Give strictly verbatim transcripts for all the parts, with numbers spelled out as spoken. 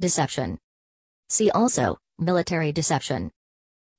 deception. See also, military deception.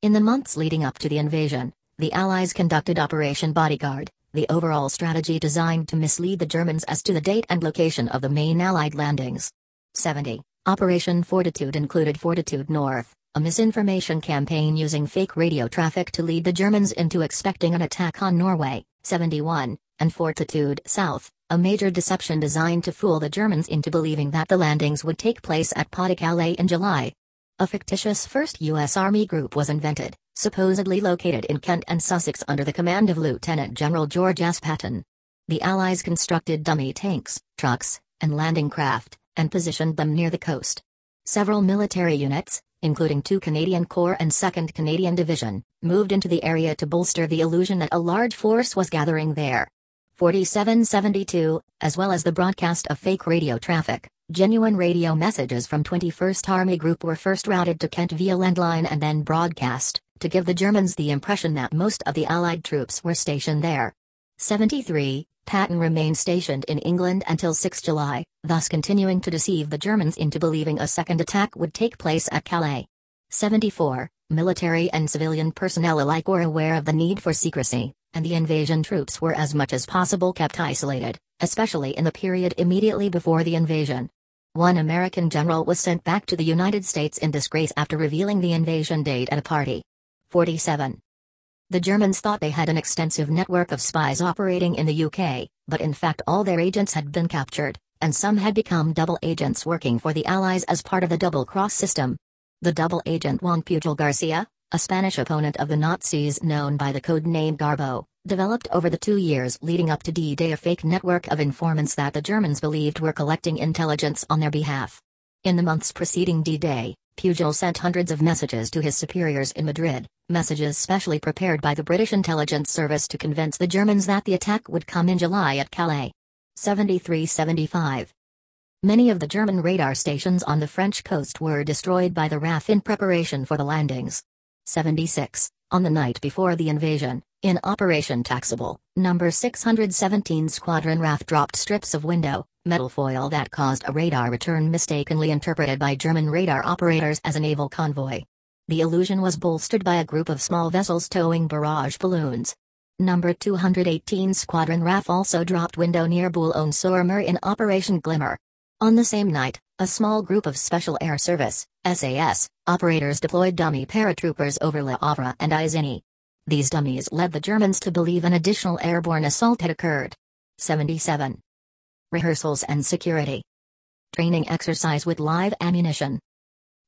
In the months leading up to the invasion, the Allies conducted Operation Bodyguard, the overall strategy designed to mislead the Germans as to the date and location of the main Allied landings. seventy. Operation Fortitude included Fortitude North, a misinformation campaign using fake radio traffic to lead the Germans into expecting an attack on Norway. seventy-one. And Fortitude South, a major deception designed to fool the Germans into believing that the landings would take place at Pas-de-Calais in July. A fictitious first U S Army Group was invented, supposedly located in Kent and Sussex under the command of Lieutenant General George S. Patton. The Allies constructed dummy tanks, trucks, and landing craft, and positioned them near the coast. Several military units, including two Canadian Corps and second Canadian Division, moved into the area to bolster the illusion that a large force was gathering there. forty-seven seventy-two, as well as the broadcast of fake radio traffic, genuine radio messages from twenty-first Army Group were first routed to Kent via landline and then broadcast, to give the Germans the impression that most of the Allied troops were stationed there. seventy-three, Patton remained stationed in England until the sixth of July, thus continuing to deceive the Germans into believing a second attack would take place at Calais. seventy-four, military and civilian personnel alike were aware of the need for secrecy, and the invasion troops were as much as possible kept isolated, especially in the period immediately before the invasion. One American general was sent back to the United States in disgrace after revealing the invasion date at a party. forty-seven. The Germans thought they had an extensive network of spies operating in the U K, but in fact all their agents had been captured, and some had become double agents working for the Allies as part of the Double Cross System. The double agent Juan Pujol Garcia, a Spanish opponent of the Nazis known by the code name Garbo, developed over the two years leading up to D-Day a fake network of informants that the Germans believed were collecting intelligence on their behalf. In the months preceding D-Day, Pujol sent hundreds of messages to his superiors in Madrid, messages specially prepared by the British intelligence service to convince the Germans that the attack would come in July at Calais. seventy-three seventy-five. Many of the German radar stations on the French coast were destroyed by the R A F in preparation for the landings. seventy-six. On the night before the invasion, in Operation Taxable, number six hundred seventeen Squadron R A F dropped strips of window metal foil that caused a radar return mistakenly interpreted by German radar operators as a naval convoy. The illusion was bolstered by a group of small vessels towing barrage balloons. Number two hundred eighteen Squadron R A F also dropped window near Boulogne-sur-Mer in Operation Glimmer. On the same night, a small group of Special Air Service (S A S) operators deployed dummy paratroopers over Le Havre and Isigny. These dummies led the Germans to believe an additional airborne assault had occurred. seventy-seven. Rehearsals and security. Training exercise with live ammunition.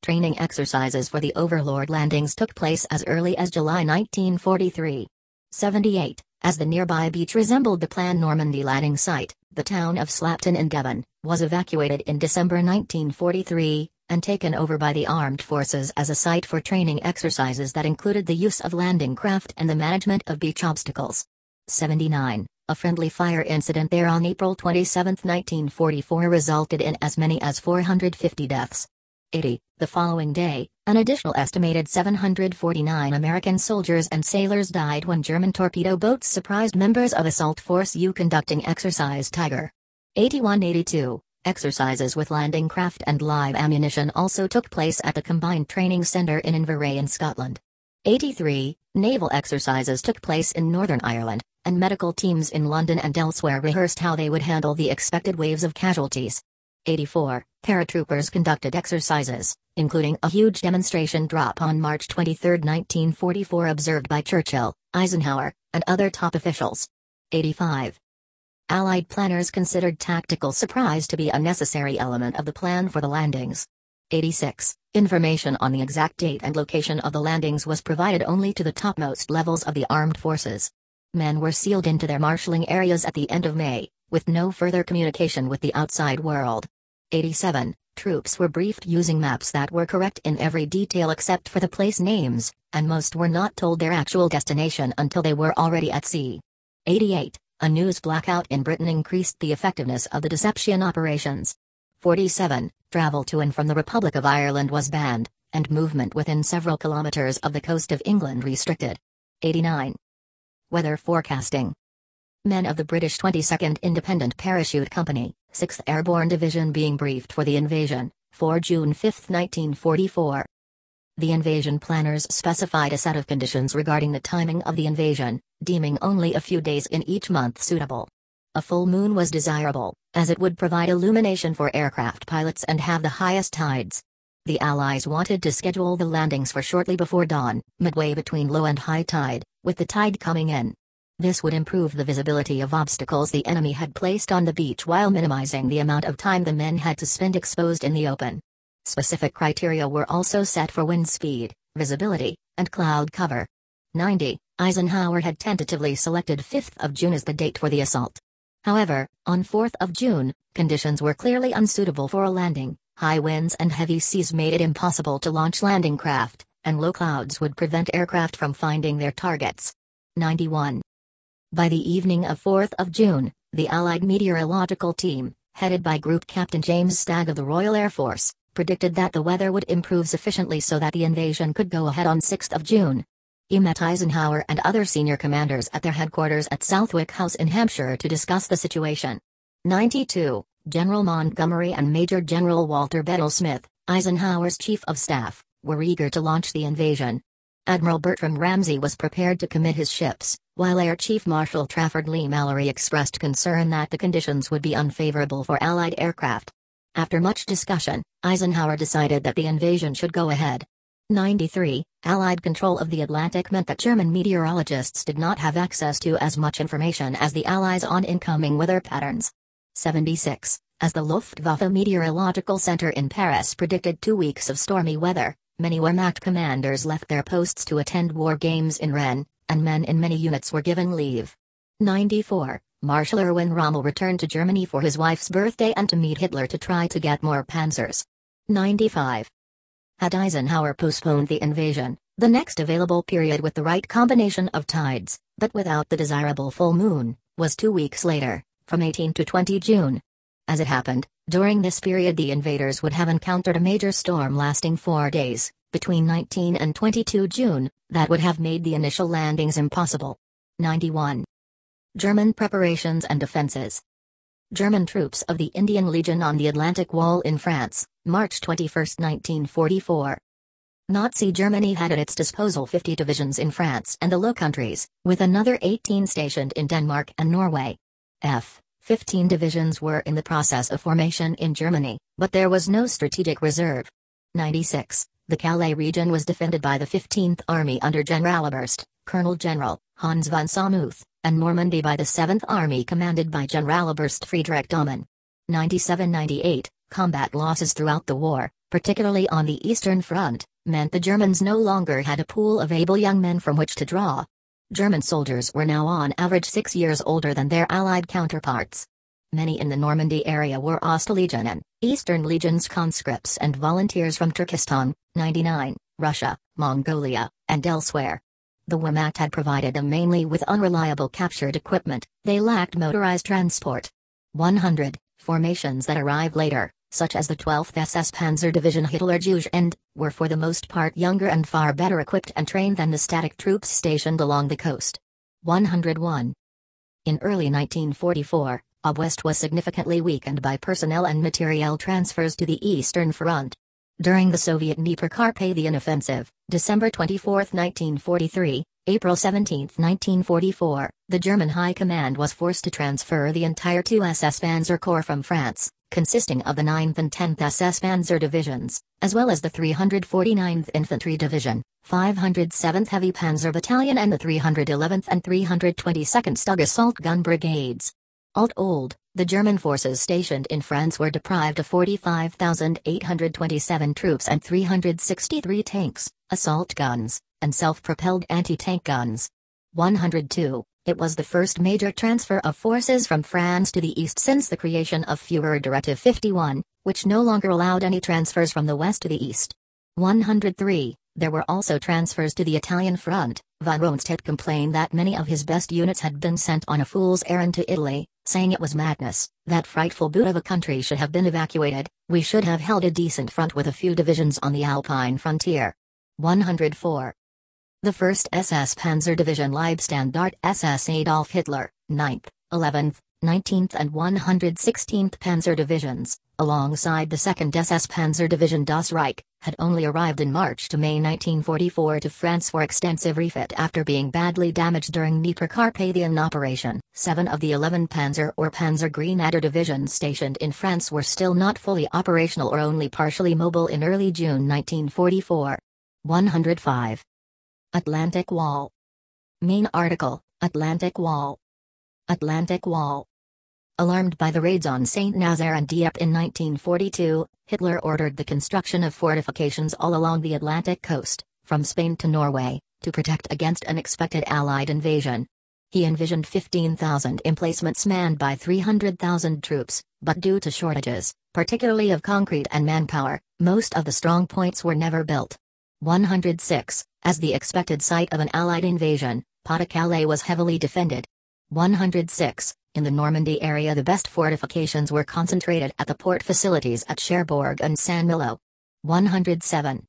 Training exercises for the Overlord landings took place as early as July nineteen forty-three. seventy-eight. As the nearby beach resembled the planned Normandy landing site, the town of Slapton in Devon was evacuated in December nineteen forty-three, and taken over by the armed forces as a site for training exercises that included the use of landing craft and the management of beach obstacles. seventy-nine. A friendly fire incident there on April twenty-seventh nineteen forty-four resulted in as many as four hundred fifty deaths. eighty. The following day, an additional estimated seven hundred forty-nine American soldiers and sailors died when German torpedo boats surprised members of Assault Force U conducting Exercise Tiger. eighty-one eighty-two, exercises with landing craft and live ammunition also took place at the Combined Training Centre in Inverary in Scotland. eighty-three, naval exercises took place in Northern Ireland, and medical teams in London and elsewhere rehearsed how they would handle the expected waves of casualties. eighty-four. Paratroopers conducted exercises, including a huge demonstration drop on March twenty-third nineteen forty-four observed by Churchill, Eisenhower, and other top officials. eighty-five. Allied planners considered tactical surprise to be a necessary element of the plan for the landings. eighty-six. Information on the exact date and location of the landings was provided only to the topmost levels of the armed forces. Men were sealed into their marshalling areas at the end of May, with no further communication with the outside world. eighty-seven. Troops were briefed using maps that were correct in every detail except for the place names, and most were not told their actual destination until they were already at sea. eighty-eight. A news blackout in Britain increased the effectiveness of the deception operations. forty-seven. Travel to and from the Republic of Ireland was banned, and movement within several kilometers of the coast of England restricted. eighty-nine. Weather forecasting. Men of the British twenty-second Independent Parachute Company, sixth Airborne Division being briefed for the invasion, for June fifth nineteen forty-four. The invasion planners specified a set of conditions regarding the timing of the invasion, deeming only a few days in each month suitable. A full moon was desirable, as it would provide illumination for aircraft pilots and have the highest tides. The Allies wanted to schedule the landings for shortly before dawn, midway between low and high tide, with the tide coming in. This would improve the visibility of obstacles the enemy had placed on the beach while minimizing the amount of time the men had to spend exposed in the open. Specific criteria were also set for wind speed, visibility, and cloud cover. ninety Eisenhower had tentatively selected fifth of June as the date for the assault. However, on fourth of June, conditions were clearly unsuitable for a landing. High winds and heavy seas made it impossible to launch landing craft, and low clouds would prevent aircraft from finding their targets. ninety-one By the evening of fourth of June, the Allied meteorological team, headed by Group Captain James Stagg of the Royal Air Force, predicted that the weather would improve sufficiently so that the invasion could go ahead on sixth of June. He met Eisenhower and other senior commanders at their headquarters at Southwick House in Hampshire to discuss the situation. ninety-two General Montgomery and Major General Walter Bedell Smith, Eisenhower's chief of staff, were eager to launch the invasion. Admiral Bertram Ramsey was prepared to commit his ships, while Air Chief Marshal Trafford Lee Mallory expressed concern that the conditions would be unfavorable for Allied aircraft. After much discussion, Eisenhower decided that the invasion should go ahead. ninety-three Allied control of the Atlantic meant that German meteorologists did not have access to as much information as the Allies on incoming weather patterns. seventy-six As the Luftwaffe Meteorological Center in Paris predicted two weeks of stormy weather, many Wehrmacht commanders left their posts to attend war games in Rennes, and men in many units were given leave. ninety-four Marshal Erwin Rommel returned to Germany for his wife's birthday and to meet Hitler to try to get more panzers. ninety-five Had Eisenhower postponed the invasion, the next available period with the right combination of tides, but without the desirable full moon, was two weeks later, from eighteenth to twentieth June. As it happened, during this period the invaders would have encountered a major storm lasting four days, between nineteenth and twenty-second June, that would have made the initial landings impossible. ninety-one German preparations and defenses. German troops of the Indian Legion on the Atlantic Wall in France, March twenty-first nineteen forty-four. Nazi Germany had at its disposal fifty divisions in France and the Low Countries, with another eighteen stationed in Denmark and Norway. F fifteen divisions were in the process of formation in Germany, but there was no strategic reserve. ninety-six The Calais region was defended by the fifteenth Army under General Oberst, Colonel General, Hans von Somuth, and Normandy by the seventh Army commanded by General Oberst Friedrich Daumann. ninety-seven ninety-eight Combat losses throughout the war, particularly on the Eastern Front, meant the Germans no longer had a pool of able young men from which to draw. German soldiers were now on average six years older than their Allied counterparts. Many in the Normandy area were Ostlegion and Eastern Legion's conscripts and volunteers from Turkestan, ninety-nine, Russia, Mongolia, and elsewhere. The Wehrmacht had provided them mainly with unreliable captured equipment, they lacked motorized transport. one hundred Formations that arrived later, such as the twelfth S S Panzer Division Hitlerjugend, were for the most part younger and far better equipped and trained than the static troops stationed along the coast. one hundred one In early nineteen forty-four, Oberst was significantly weakened by personnel and materiel transfers to the Eastern Front. During the Soviet Dnieper-Carpathian Offensive, December twenty-fourth nineteen forty-three, April seventeenth nineteen forty-four, the German High Command was forced to transfer the entire second S S Panzer Corps from France, consisting of the ninth and tenth S S Panzer Divisions, as well as the three hundred forty-ninth Infantry Division, five hundred seventh Heavy Panzer Battalion and the three hundred eleventh and three hundred twenty-second Stug Assault Gun Brigades. All told, the German forces stationed in France were deprived of forty-five thousand eight hundred twenty-seven troops and three hundred sixty-three tanks, assault guns, and self-propelled anti-tank guns. one hundred two It was the first major transfer of forces from France to the east since the creation of Führer Directive fifty-one, which no longer allowed any transfers from the west to the east. one hundred three There were also transfers to the Italian front. Von Rundstedt complained that many of his best units had been sent on a fool's errand to Italy, saying it was madness, that frightful boot of a country should have been evacuated, we should have held a decent front with a few divisions on the Alpine frontier. one hundred four The first S S Panzer Division Leibstandart S S Adolf Hitler, ninth, eleventh, nineteenth and one hundred sixteenth Panzer Divisions, alongside the second S S Panzer Division Das Reich, had only arrived in March to May nineteen forty-four to France for extensive refit after being badly damaged during Dnieper-Carpathian Operation. Seven of the eleven Panzer or Panzer Grenadier Divisions stationed in France were still not fully operational or only partially mobile in early June nineteen forty-four. one hundred five. Atlantic Wall. Main article, Atlantic Wall. Atlantic Wall. Alarmed by the raids on Saint-Nazaire and Dieppe in nineteen forty-two, Hitler ordered the construction of fortifications all along the Atlantic coast, from Spain to Norway, to protect against an expected Allied invasion. He envisioned fifteen thousand emplacements manned by three hundred thousand troops, but due to shortages, particularly of concrete and manpower, most of the strong points were never built. one hundred six. As the expected site of an Allied invasion, Pas-de-Calais was heavily defended. one hundred six. In the Normandy area, the best fortifications were concentrated at the port facilities at Cherbourg and San Milo. one hundred seven.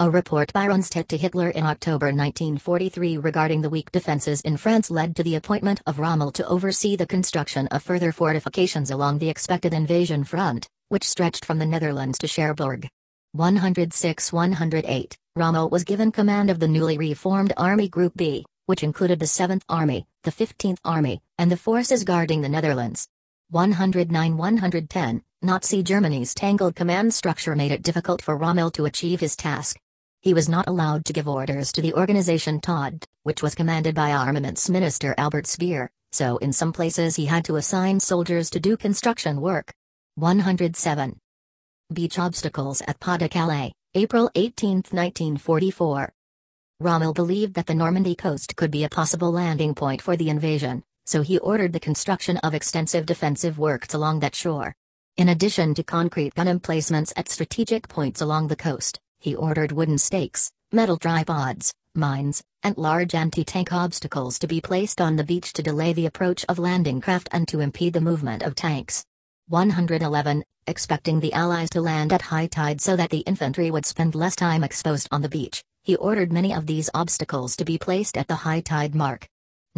A report by Rundstedt to Hitler in October nineteen forty-three regarding the weak defenses in France led to the appointment of Rommel to oversee the construction of further fortifications along the expected invasion front, which stretched from the Netherlands to Cherbourg. one hundred six to one hundred eight, Rommel was given command of the newly reformed Army Group B, which included the seventh Army, the fifteenth Army, and the forces guarding the Netherlands. one hundred nine to one hundred ten, Nazi Germany's tangled command structure made it difficult for Rommel to achieve his task. He was not allowed to give orders to the organization T O D, which was commanded by Armaments Minister Albert Speer, so in some places he had to assign soldiers to do construction work. one hundred seven. Beach obstacles at Pas-de-Calais, April eighteenth nineteen forty-four. Rommel believed that the Normandy coast could be a possible landing point for the invasion, so he ordered the construction of extensive defensive works along that shore. In addition to concrete gun emplacements at strategic points along the coast, he ordered wooden stakes, metal tripods, mines, and large anti-tank obstacles to be placed on the beach to delay the approach of landing craft and to impede the movement of tanks. one hundred eleven, expecting the Allies to land at high tide so that the infantry would spend less time exposed on the beach, he ordered many of these obstacles to be placed at the high tide mark.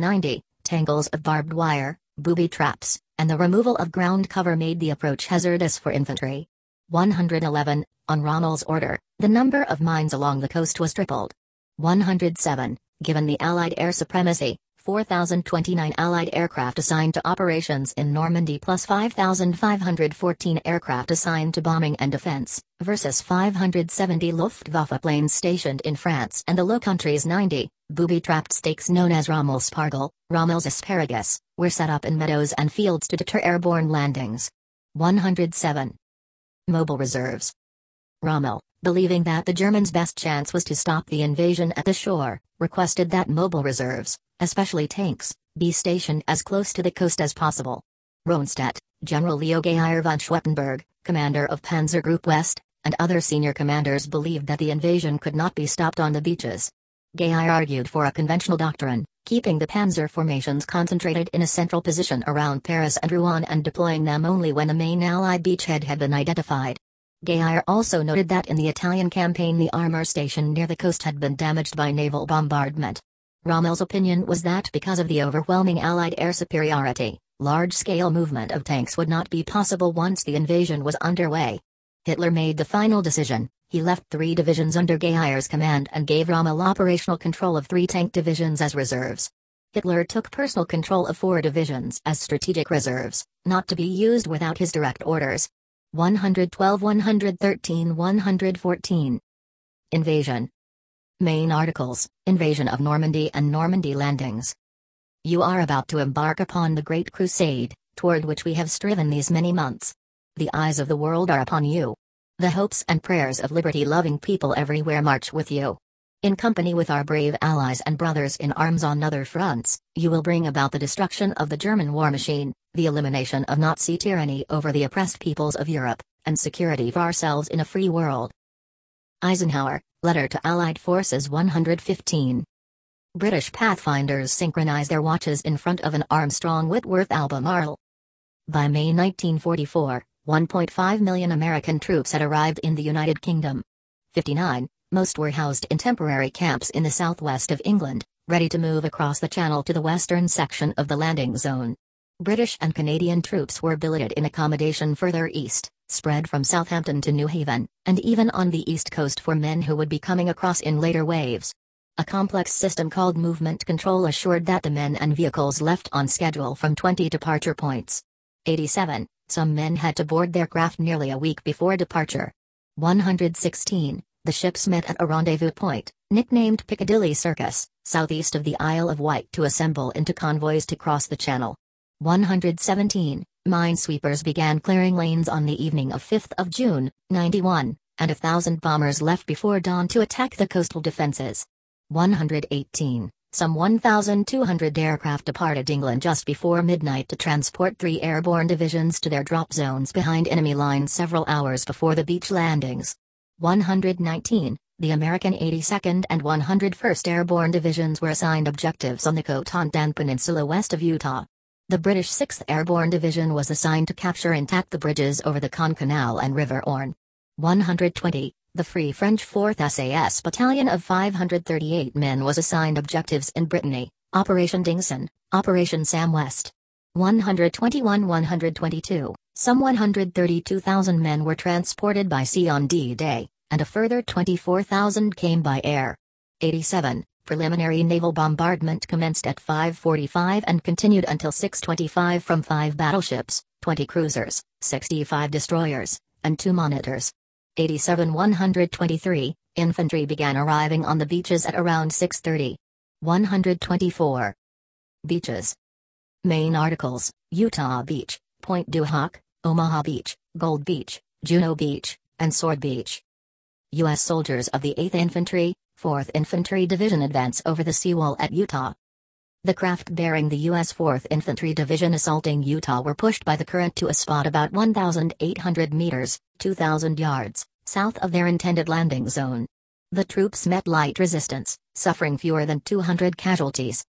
ninety, tangles of barbed wire, booby traps, and the removal of ground cover made the approach hazardous for infantry. one hundred eleven, on Rommel's order, the number of mines along the coast was tripled. one hundred seven, given the Allied air supremacy, four thousand twenty-nine Allied aircraft assigned to operations in Normandy plus five thousand five hundred fourteen aircraft assigned to bombing and defense, versus five hundred seventy Luftwaffe planes stationed in France and the Low Countries. ninety, booby-trapped stakes known as Rommel's Spargel, Rommel's Asparagus, were set up in meadows and fields to deter airborne landings. one hundred seven. Mobile reserves. Rommel, believing that the Germans' best chance was to stop the invasion at the shore, requested that mobile reserves, especially tanks, be stationed as close to the coast as possible. Rundstedt, General Leo Geyer von Schweppenburg, commander of Panzer Group West, and other senior commanders believed that the invasion could not be stopped on the beaches. Geyer argued for a conventional doctrine, keeping the panzer formations concentrated in a central position around Paris and Rouen and deploying them only when a main Allied beachhead had been identified. Geyer also noted that in the Italian campaign the armor stationed near the coast had been damaged by naval bombardment. Rommel's opinion was that because of the overwhelming Allied air superiority, large-scale movement of tanks would not be possible once the invasion was underway. Hitler made the final decision. He left three divisions under Geyer's command and gave Rommel operational control of three tank divisions as reserves. Hitler took personal control of four divisions as strategic reserves, not to be used without his direct orders. one hundred twelve to one hundred thirteen to one hundred fourteen. Invasion. Main articles, Invasion of Normandy and Normandy landings. You are about to embark upon the Great Crusade, toward which we have striven these many months. The eyes of the world are upon you. The hopes and prayers of liberty-loving people everywhere march with you. In company with our brave allies and brothers in arms on other fronts, you will bring about the destruction of the German war machine, the elimination of Nazi tyranny over the oppressed peoples of Europe, and security for ourselves in a free world. Eisenhower, Letter to Allied Forces. One hundred fifteen. British Pathfinders synchronize their watches in front of an Armstrong Whitworth Albemarle. By May nineteen forty-four, one point five million American troops had arrived in the United Kingdom. fifty-nine, most were housed in temporary camps in the southwest of England, ready to move across the Channel to the western section of the landing zone. British and Canadian troops were billeted in accommodation further east, spread from Southampton to New Haven, and even on the East Coast for men who would be coming across in later waves. A complex system called movement control assured that the men and vehicles left on schedule from twenty departure points. eighty-seven. Some men had to board their craft nearly a week before departure. one hundred sixteen. The ships met at a rendezvous point, nicknamed Piccadilly Circus, southeast of the Isle of Wight, to assemble into convoys to cross the channel. one hundred seventeen. Minesweepers began clearing lanes on the evening of fifth of June, ninety-one, and a thousand bombers left before dawn to attack the coastal defenses. one hundred eighteen. Some one thousand two hundred aircraft departed England just before midnight to transport three airborne divisions to their drop zones behind enemy lines several hours before the beach landings. one hundred nineteen. The American eighty-second and one hundred first Airborne Divisions were assigned objectives on the Cotentin Peninsula west of Utah. The British sixth Airborne Division was assigned to capture intact the bridges over the Con Canal and River Orne. one hundred twenty. The Free French fourth S A S Battalion of five hundred thirty-eight men was assigned objectives in Brittany, Operation Dingson, Operation Sam West. one hundred twenty-one to one hundred twenty-two, some one hundred thirty-two thousand men were transported by sea on D-Day, and a further twenty-four thousand came by air. eighty-seven. Preliminary naval bombardment commenced at five forty-five and continued until six twenty-five from five battleships, twenty cruisers, sixty-five destroyers, and two monitors. eighty-seven. one hundred twenty-three, infantry began arriving on the beaches at around six thirty. one hundred twenty-four. Beaches. Main articles: Utah Beach, Point Duhok, Omaha Beach, Gold Beach, Juneau Beach, and Sword Beach. U S soldiers of the eighth Infantry, fourth Infantry Division advance over the seawall at Utah. The craft bearing the U S fourth Infantry Division assaulting Utah were pushed by the current to a spot about one thousand eight hundred meters, two thousand yards, south of their intended landing zone. The troops met light resistance, suffering fewer than two hundred casualties.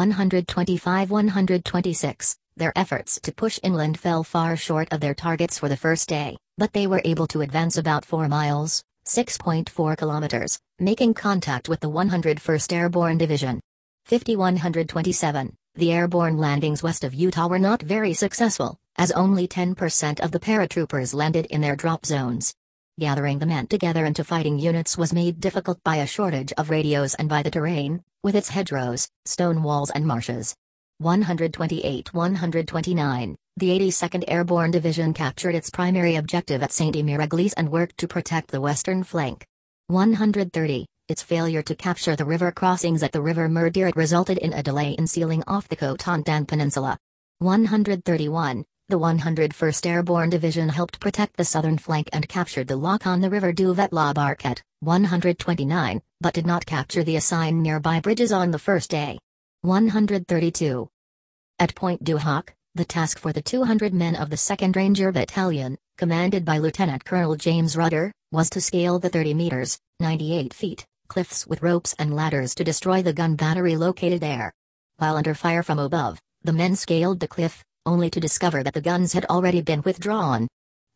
one hundred twenty-five to one hundred twenty-six, their efforts to push inland fell far short of their targets for the first day, but they were able to advance about four miles, six point four kilometers, making contact with the one hundred first Airborne Division. fifty-one hundred twenty-seven, the airborne landings west of Utah were not very successful, as only ten percent of the paratroopers landed in their drop zones. Gathering the men together into fighting units was made difficult by a shortage of radios and by the terrain, with its hedgerows, stone walls and marshes. one hundred twenty-eight to one hundred twenty-nine, the eighty-second Airborne Division captured its primary objective at Saint-Emiraglis and worked to protect the western flank. one hundred thirty. Its failure to capture the river crossings at the River Murdiret resulted in a delay in sealing off the Cotentin Peninsula. one hundred thirty-one. The one hundred first Airborne Division helped protect the southern flank and captured the lock on the River Duvet La Barquette, one hundred twenty-nine, but did not capture the assigned nearby bridges on the first day. one hundred thirty-two. At Point Duhok, the task for the two hundred men of the second Ranger Battalion, commanded by Lieutenant Colonel James Rudder, was to scale the thirty meters, ninety-eight feet, cliffs with ropes and ladders to destroy the gun battery located there. While under fire from above, the men scaled the cliff, only to discover that the guns had already been withdrawn.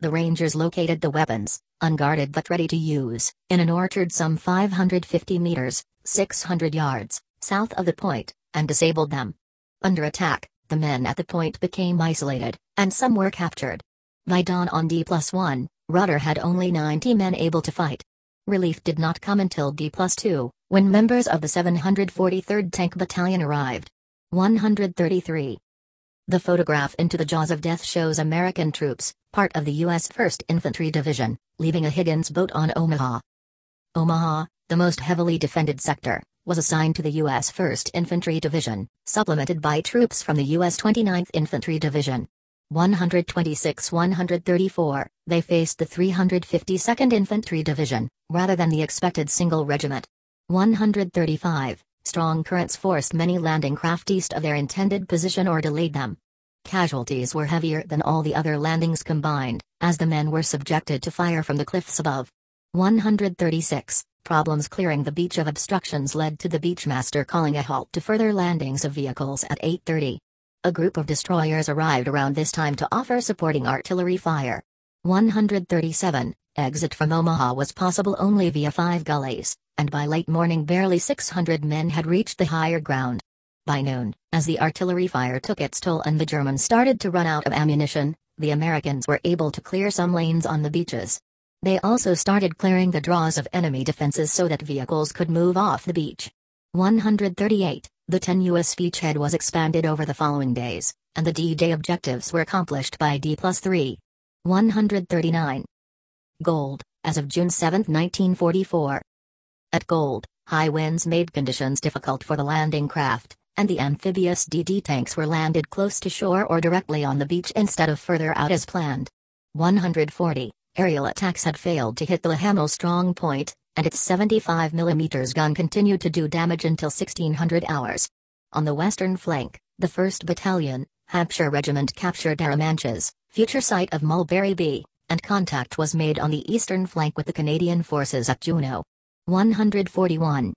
The Rangers located the weapons, unguarded but ready to use, in an orchard some five hundred fifty meters, six hundred yards, south of the point, and disabled them. Under attack, the men at the point became isolated, and some were captured. By dawn on D plus one, Rudder had only ninety men able to fight. Relief did not come until D plus two, when members of the seven hundred forty-third Tank Battalion arrived. one hundred thirty-three. The photograph Into the Jaws of Death shows American troops, part of the U S first Infantry Division, leaving a Higgins boat on Omaha. Omaha, the most heavily defended sector, was assigned to the U S first Infantry Division, supplemented by troops from the U S twenty-ninth Infantry Division. one hundred twenty-six to one hundred thirty-four, they faced the three hundred fifty-second Infantry Division, rather than the expected single regiment. one hundred thirty-five. Strong currents forced many landing craft east of their intended position or delayed them. Casualties were heavier than all the other landings combined, as the men were subjected to fire from the cliffs above. one hundred thirty-six. Problems clearing the beach of obstructions led to the beachmaster calling a halt to further landings of vehicles at eight thirty. A group of destroyers arrived around this time to offer supporting artillery fire. one hundred thirty-seven. Exit from Omaha was possible only via five gullies, and by late morning barely six hundred men had reached the higher ground. By noon, As the artillery fire took its toll and the Germans started to run out of ammunition, the Americans were able to clear some lanes on the beaches. They also started clearing the draws of enemy defenses so that vehicles could move off the beach. one hundred thirty-eight, the ten U S beachhead was expanded over the following days, and the D-Day objectives were accomplished by D plus three. one hundred thirty-nine. Gold, as of June seventh nineteen forty-four. At Gold, high winds made conditions difficult for the landing craft, and the amphibious D D tanks were landed close to shore or directly on the beach instead of further out as planned. one hundred forty. Aerial attacks had failed to hit the Hamel strong point, and its seventy-five millimeter gun continued to do damage until sixteen hundred hours. On the western flank, the first Battalion, Hampshire Regiment captured Arromanches, future site of Mulberry Bay, and contact was made on the eastern flank with the Canadian forces at Juneau. one hundred forty-one.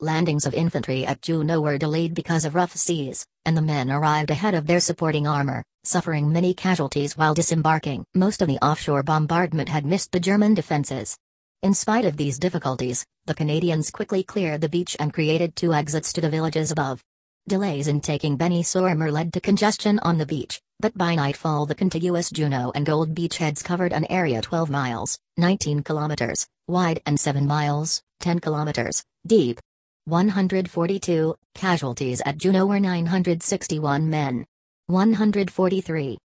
Landings of infantry at Juneau were delayed because of rough seas, and the men arrived ahead of their supporting armor, suffering many casualties while disembarking. Most of the offshore bombardment had missed the German defenses. In spite of these difficulties, the Canadians quickly cleared the beach and created two exits to the villages above. Delays in taking Benny-Sormer led to congestion on the beach, but by nightfall the contiguous Juneau and Gold beachheads covered an area twelve miles, nineteen kilometers, wide and seven miles, ten kilometers, deep. one hundred forty-two, casualties at Juneau were nine hundred sixty-one men. one hundred forty-three.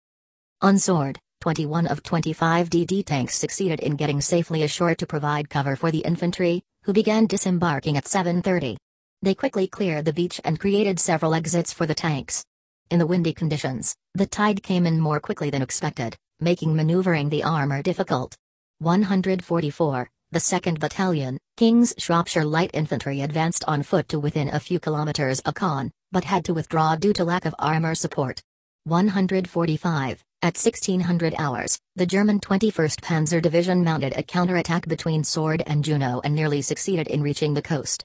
On Sword, twenty-one of twenty-five D D tanks succeeded in getting safely ashore to provide cover for the infantry, who began disembarking at seven thirty. They quickly cleared the beach and created several exits for the tanks. In the windy conditions, the tide came in more quickly than expected, making maneuvering the armor difficult. one hundred forty-four. The second Battalion, King's Shropshire Light Infantry advanced on foot to within a few kilometers of Caen, but had to withdraw due to lack of armor support. one hundred forty-five, at sixteen hundred hours, the German twenty-first Panzer Division mounted a counterattack between Sword and Juneau and nearly succeeded in reaching the coast.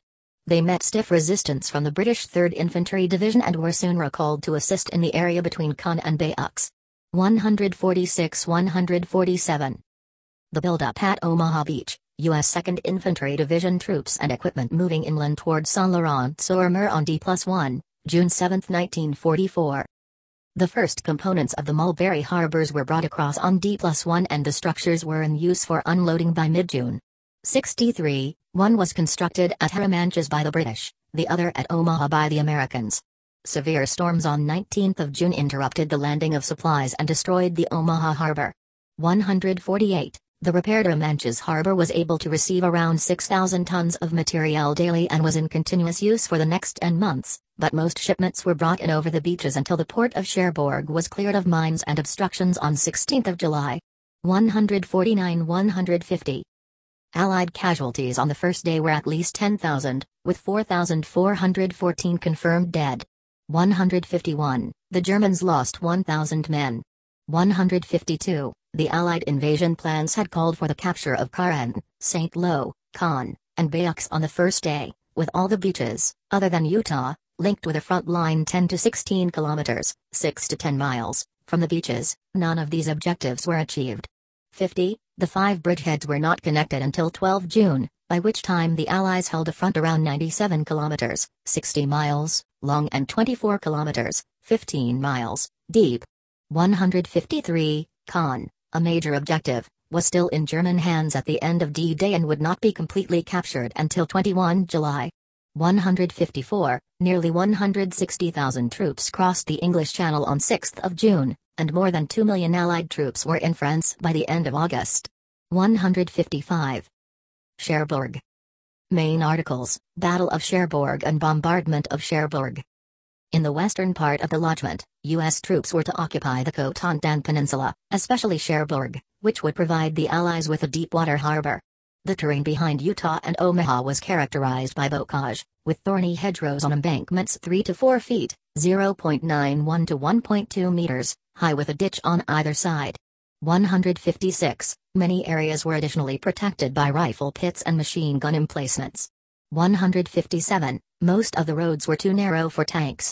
They met stiff resistance from the British third Infantry Division and were soon recalled to assist in the area between Caen and Bayeux. one hundred forty-six to one hundred forty-seven. The buildup at Omaha Beach. U S second Infantry Division troops and equipment moving inland toward Saint-Laurent-sur-Mer on D plus one, June seventh nineteen forty-four. The first components of the Mulberry Harbors were brought across on D plus one and the structures were in use for unloading by mid-June. sixty-three, one was constructed at Arromanches by the British, the other at Omaha by the Americans. Severe storms on nineteenth of June interrupted the landing of supplies and destroyed the Omaha Harbor. one hundred forty-eight. The repaired Arromanches Harbor was able to receive around six thousand tons of materiel daily and was in continuous use for the next ten months, but most shipments were brought in over the beaches until the port of Cherbourg was cleared of mines and obstructions on sixteenth of July. one hundred forty-nine to one hundred fifty. Allied casualties on the first day were at least ten thousand, with four thousand four hundred fourteen confirmed dead. one hundred fifty-one, the Germans lost one thousand men. one hundred fifty-two. The Allied invasion plans had called for the capture of Carennes, Saint-Lô, Caen, and Bayeux on the first day, with all the beaches, other than Utah, linked with a front line ten to sixteen kilometers, six to ten miles, from the beaches. None of these objectives were achieved. fifty. The five bridgeheads were not connected until twelve June, by which time the Allies held a front around ninety-seven kilometers, sixty miles, long and twenty-four kilometers, fifteen miles, deep. one hundred fifty-three. Caen, a major objective, was still in German hands at the end of D-Day and would not be completely captured until twenty-first July. one hundred fifty-four, nearly one hundred sixty thousand troops crossed the English Channel on sixth of June, and more than two million Allied troops were in France by the end of August. one hundred fifty-five. Cherbourg. Main articles, Battle of Cherbourg and Bombardment of Cherbourg. In the western part of the lodgment, U S troops were to occupy the Cotentin Peninsula, especially Cherbourg, which would provide the Allies with a deep-water harbor. The terrain behind Utah and Omaha was characterized by bocage, with thorny hedgerows on embankments three to four feet, zero point nine one to one point two meters, high with a ditch on either side. one hundred fifty-six. Many areas were additionally protected by rifle pits and machine gun emplacements. one hundred fifty-seven. Most of the roads were too narrow for tanks.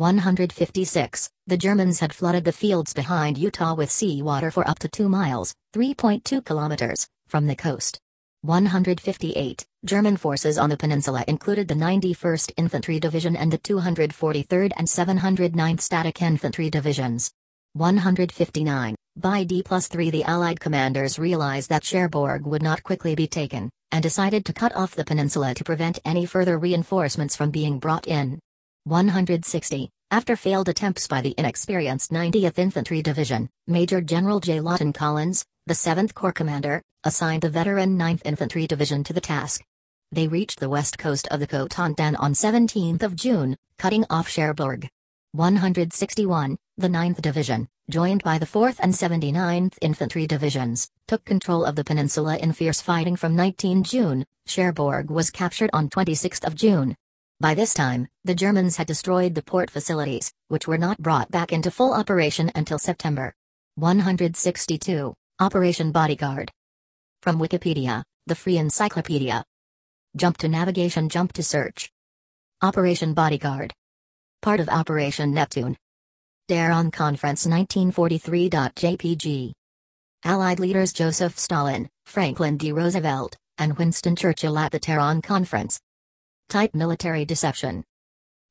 one hundred fifty-six, the Germans had flooded the fields behind Utah with seawater for up to two miles, three point two kilometers, from the coast. one hundred fifty-eight, German forces on the peninsula included the ninety-first Infantry Division and the two hundred forty-third and seven hundred ninth Static Infantry Divisions. one hundred fifty-nine, by D plus three the Allied commanders realized that Cherbourg would not quickly be taken, and decided to cut off the peninsula to prevent any further reinforcements from being brought in. one hundred sixty, after failed attempts by the inexperienced ninetieth Infantry Division, Major General J. Lawton Collins, the seventh Corps commander, assigned the veteran ninth Infantry Division to the task. They reached the west coast of the Cotentin on seventeenth of June, cutting off Cherbourg. one hundred sixty-one, the ninth Division, joined by the fourth and seventy-ninth Infantry Divisions, took control of the peninsula in fierce fighting from nineteenth of June, Cherbourg was captured on twenty-sixth of June. By this time, the Germans had destroyed the port facilities, which were not brought back into full operation until September. one hundred sixty-two, Operation Bodyguard. From Wikipedia, the Free Encyclopedia. Jump to navigation, jump to search. Operation Bodyguard. Part of Operation Neptune. Daron Conference nineteen forty-three.jpg. Allied leaders Joseph Stalin, Franklin D. Roosevelt, and Winston Churchill at the Tehran Conference. Type military deception.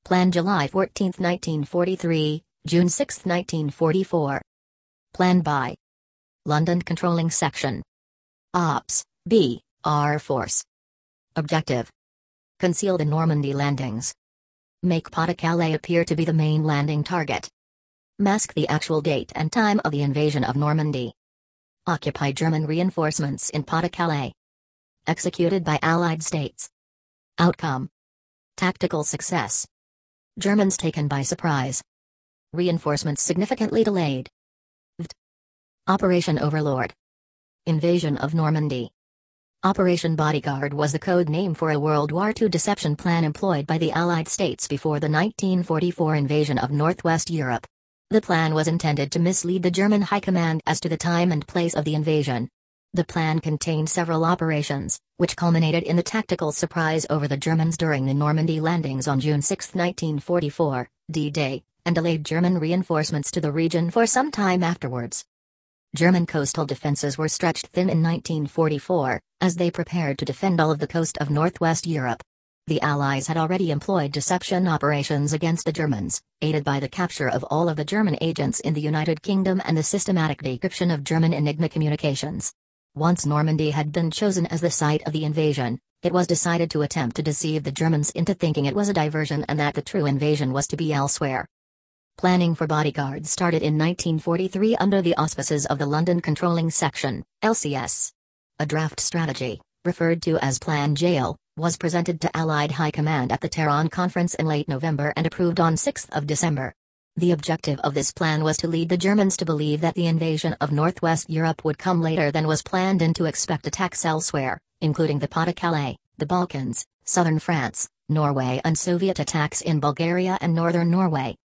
Plan July fourteenth nineteen forty-three, June sixth nineteen forty-four. Plan by London Controlling Section. Ops, B, R Force. Objective. Conceal the Normandy landings. Make Pas-de-Calais appear to be the main landing target. Mask the actual date and time of the invasion of Normandy. Occupy German reinforcements in Pas-de-Calais. Executed by Allied States. Outcome. Tactical success. Germans taken by surprise. Reinforcements significantly delayed. V T. Operation Overlord. Invasion of Normandy. Operation Bodyguard was the code name for a World War Two deception plan employed by the Allied States before the nineteen forty-four invasion of Northwest Europe. The plan was intended to mislead the German High Command as to the time and place of the invasion. The plan contained several operations, which culminated in the tactical surprise over the Germans during the Normandy landings on June sixth nineteen forty-four, D-Day, and delayed German reinforcements to the region for some time afterwards. German coastal defenses were stretched thin in nineteen forty-four, as they prepared to defend all of the coast of Northwest Europe. The Allies had already employed deception operations against the Germans, aided by the capture of all of the German agents in the United Kingdom and the systematic decryption of German Enigma communications. Once Normandy had been chosen as the site of the invasion, it was decided to attempt to deceive the Germans into thinking it was a diversion and that the true invasion was to be elsewhere. Planning for Bodyguard started in nineteen forty-three under the auspices of the London Controlling Section, L C S. A draft strategy, referred to as Plan Jael, was presented to Allied High Command at the Tehran Conference in late November and approved on sixth of December. The objective of this plan was to lead the Germans to believe that the invasion of Northwest Europe would come later than was planned and to expect attacks elsewhere, including the Pas-de-Calais, the Balkans, southern France, Norway and Soviet attacks in Bulgaria and northern Norway.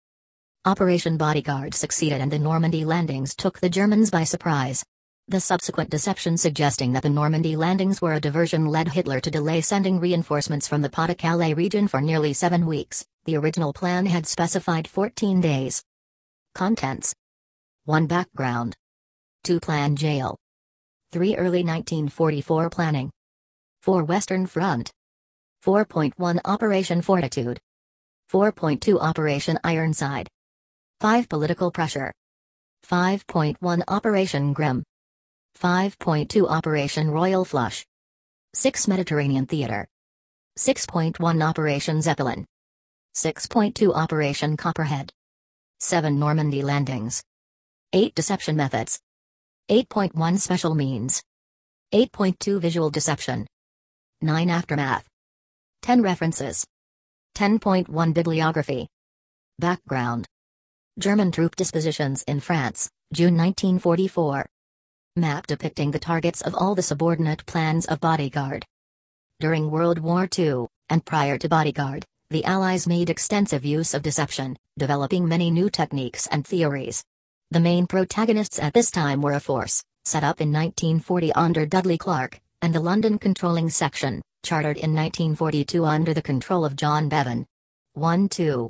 Operation Bodyguard succeeded and the Normandy landings took the Germans by surprise. The subsequent deception suggesting that the Normandy landings were a diversion led Hitler to delay sending reinforcements from the Pas-de-Calais region for nearly seven weeks. The original plan had specified fourteen days. Contents. one Background. two Plan Jael. three Early nineteen forty-four Planning. four Western Front. four point one Operation Fortitude. four point two Operation Ironside. five Political Pressure. five point one Operation Graham. five point two Operation Royal Flush. six Mediterranean Theater. six point one Operation Zeppelin. six point two Operation Copperhead. seven Normandy Landings. eight Deception Methods. eight point one Special Means. eight point two Visual Deception. nine Aftermath. ten References. ten point one Bibliography. Background. German troop dispositions in France, June nineteen forty-four. Map depicting the targets of all the subordinate plans of Bodyguard. During World War Two, and prior to Bodyguard, the Allies made extensive use of deception, developing many new techniques and theories. The main protagonists at this time were a force, set up in nineteen forty under Dudley Clark, and the London Controlling Section, chartered in nineteen forty-two under the control of John Bevan. one two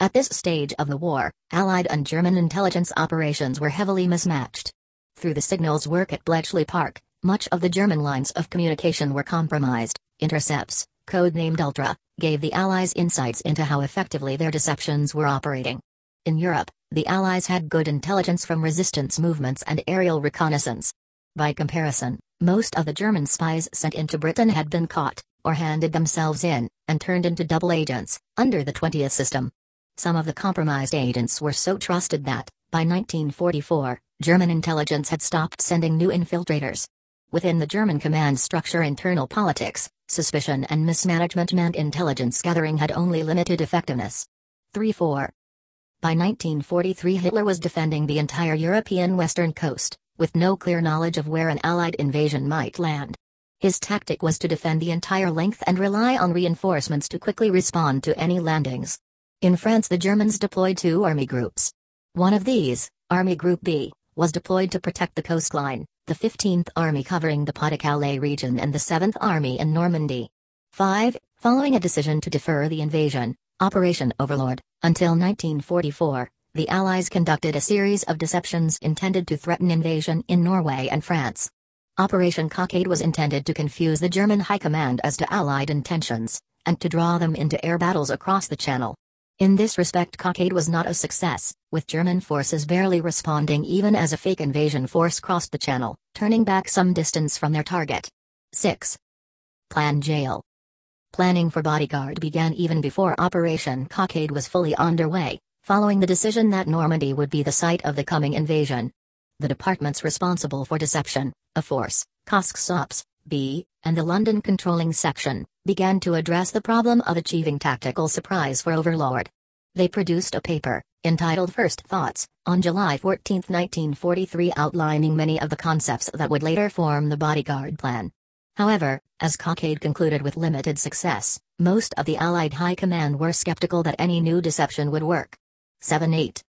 At this stage of the war, Allied and German intelligence operations were heavily mismatched. Through the signals work at Bletchley Park, Much of the German lines of communication were compromised. Intercepts, codenamed Ultra, gave the Allies insights into how effectively their deceptions were operating. In Europe, the Allies had good intelligence from resistance movements and aerial reconnaissance. By comparison, most of the German spies sent into Britain had been caught, or handed themselves in, and turned into double agents, under the twentieth system. Some of the compromised agents were so trusted that, by nineteen forty-four, German intelligence had stopped sending new infiltrators. Within the German command structure, internal politics, suspicion and mismanagement meant intelligence gathering had only limited effectiveness. three four. By nineteen forty-three, Hitler was defending the entire European western coast, with no clear knowledge of where an Allied invasion might land. His tactic was to defend the entire length and rely on reinforcements to quickly respond to any landings. In France, the Germans deployed two army groups. One of these, Army Group B, was deployed to protect the coastline, the fifteenth Army covering the Pas-de-Calais region and the seventh Army in Normandy. five. Following a decision to defer the invasion, Operation Overlord, until nineteen forty-four, the Allies conducted a series of deceptions intended to threaten invasion in Norway and France. Operation Cockade was intended to confuse the German high command as to Allied intentions, and to draw them into air battles across the Channel. In this respect, Cockade was not a success, with German forces barely responding even as a fake invasion force crossed the Channel, turning back some distance from their target. six. Plan Jael. Planning for Bodyguard began even before Operation Cockade was fully underway, following the decision that Normandy would be the site of the coming invasion. The departments responsible for deception, a force, Coscsops, B, and the London Controlling Section, began to address the problem of achieving tactical surprise for Overlord. They produced a paper, entitled First Thoughts, on July fourteenth nineteen forty-three, outlining many of the concepts that would later form the Bodyguard plan. However, as Cockade concluded with limited success, most of the Allied High Command were skeptical that any new deception would work. seven eight.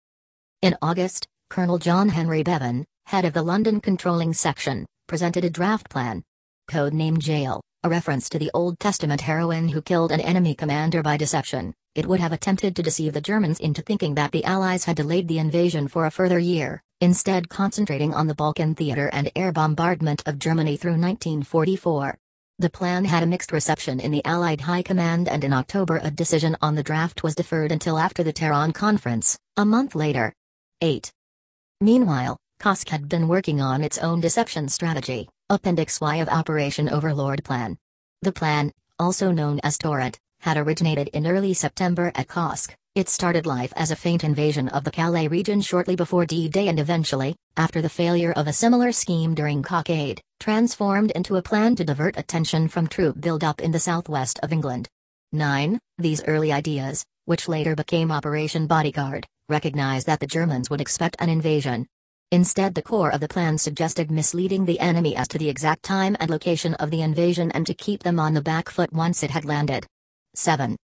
In August, Colonel John Henry Bevan, head of the London Controlling Section, presented a draft plan. Codenamed Jael, a reference to the Old Testament heroine who killed an enemy commander by deception, it would have attempted to deceive the Germans into thinking that the Allies had delayed the invasion for a further year, instead concentrating on the Balkan theater and air bombardment of Germany through nineteen forty-four. The plan had a mixed reception in the Allied High Command, and in October a decision on the draft was deferred until after the Tehran Conference, a month later. eight. Meanwhile, Kosk had been working on its own deception strategy, Appendix Y of Operation Overlord Plan. The plan, also known as Torrent, had originated in early September at Kosk. It started life as a feint invasion of the Calais region shortly before D-Day and eventually, after the failure of a similar scheme during Cockade, transformed into a plan to divert attention from troop buildup in the southwest of England. nine. These early ideas, which later became Operation Bodyguard, recognized that the Germans would expect an invasion. Instead, the core of the plan suggested misleading the enemy as to the exact time and location of the invasion and to keep them on the back foot once it had landed. seven.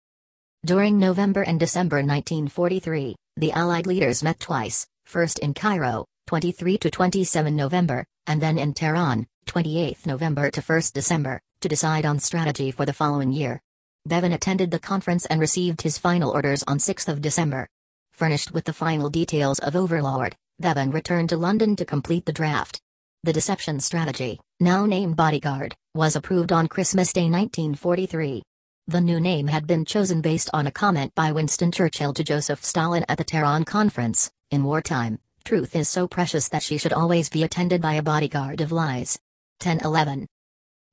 During November and December nineteen forty-three, the Allied leaders met twice, first in Cairo, twenty-three to twenty-seven November, and then in Tehran, twenty-eighth November to first December, to decide on strategy for the following year. Bevan attended the conference and received his final orders on sixth of December. Furnished with the final details of Overlord, Bevan returned to London to complete the draft. The deception strategy, now named Bodyguard, was approved on Christmas Day nineteen forty-three. The new name had been chosen based on a comment by Winston Churchill to Joseph Stalin at the Tehran Conference, in wartime, "Truth is so precious that she should always be attended by a bodyguard of lies." ten eleven.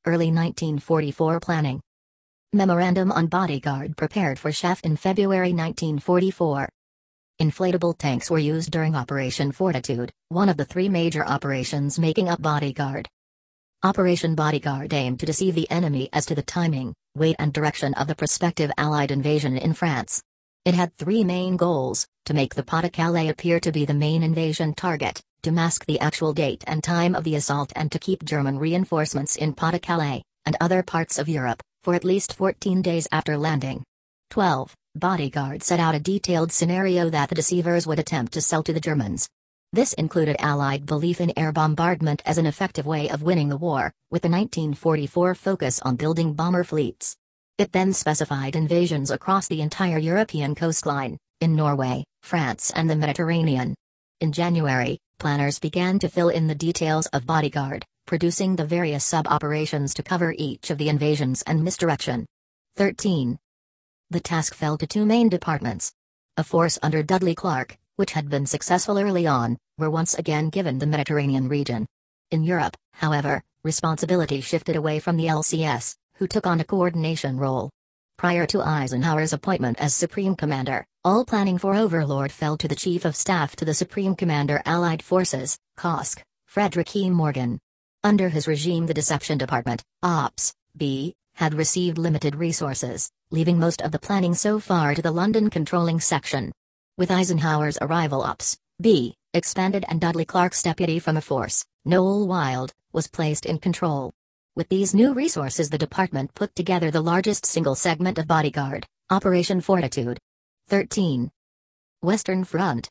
Early nineteen forty-four planning. Memorandum on Bodyguard prepared for Chef in February nineteen forty-four. Inflatable tanks were used during Operation Fortitude, one of the three major operations making up Bodyguard. Operation Bodyguard aimed to deceive the enemy as to the timing, weight and direction of the prospective Allied invasion in France. It had three main goals: to make the Pas-de-Calais appear to be the main invasion target, to mask the actual date and time of the assault, and to keep German reinforcements in Pas-de-Calais, and other parts of Europe, for at least fourteen days after landing. twelve. Bodyguard set out a detailed scenario that the deceivers would attempt to sell to the Germans. This included Allied belief in air bombardment as an effective way of winning the war, with the nineteen forty-four focus on building bomber fleets. It then specified invasions across the entire European coastline, in Norway, France and the Mediterranean. In January, planners began to fill in the details of Bodyguard, producing the various sub-operations to cover each of the invasions and misdirection. thirteen. The task fell to two main departments. A force under Dudley Clark, which had been successful early on, were once again given the Mediterranean region. In Europe, however, responsibility shifted away from the L C S, who took on a coordination role. Prior to Eisenhower's appointment as Supreme Commander, all planning for Overlord fell to the Chief of Staff to the Supreme Commander Allied Forces, C O S C, Frederick E. Morgan. Under his regime the Deception Department, Ops B, had received limited resources, leaving most of the planning so far to the London Controlling Section. With Eisenhower's arrival, Ops B expanded and Dudley Clark's deputy from a force, Noel Wild, was placed in control. With these new resources the department put together the largest single segment of Bodyguard, Operation Fortitude. thirteen. Western Front.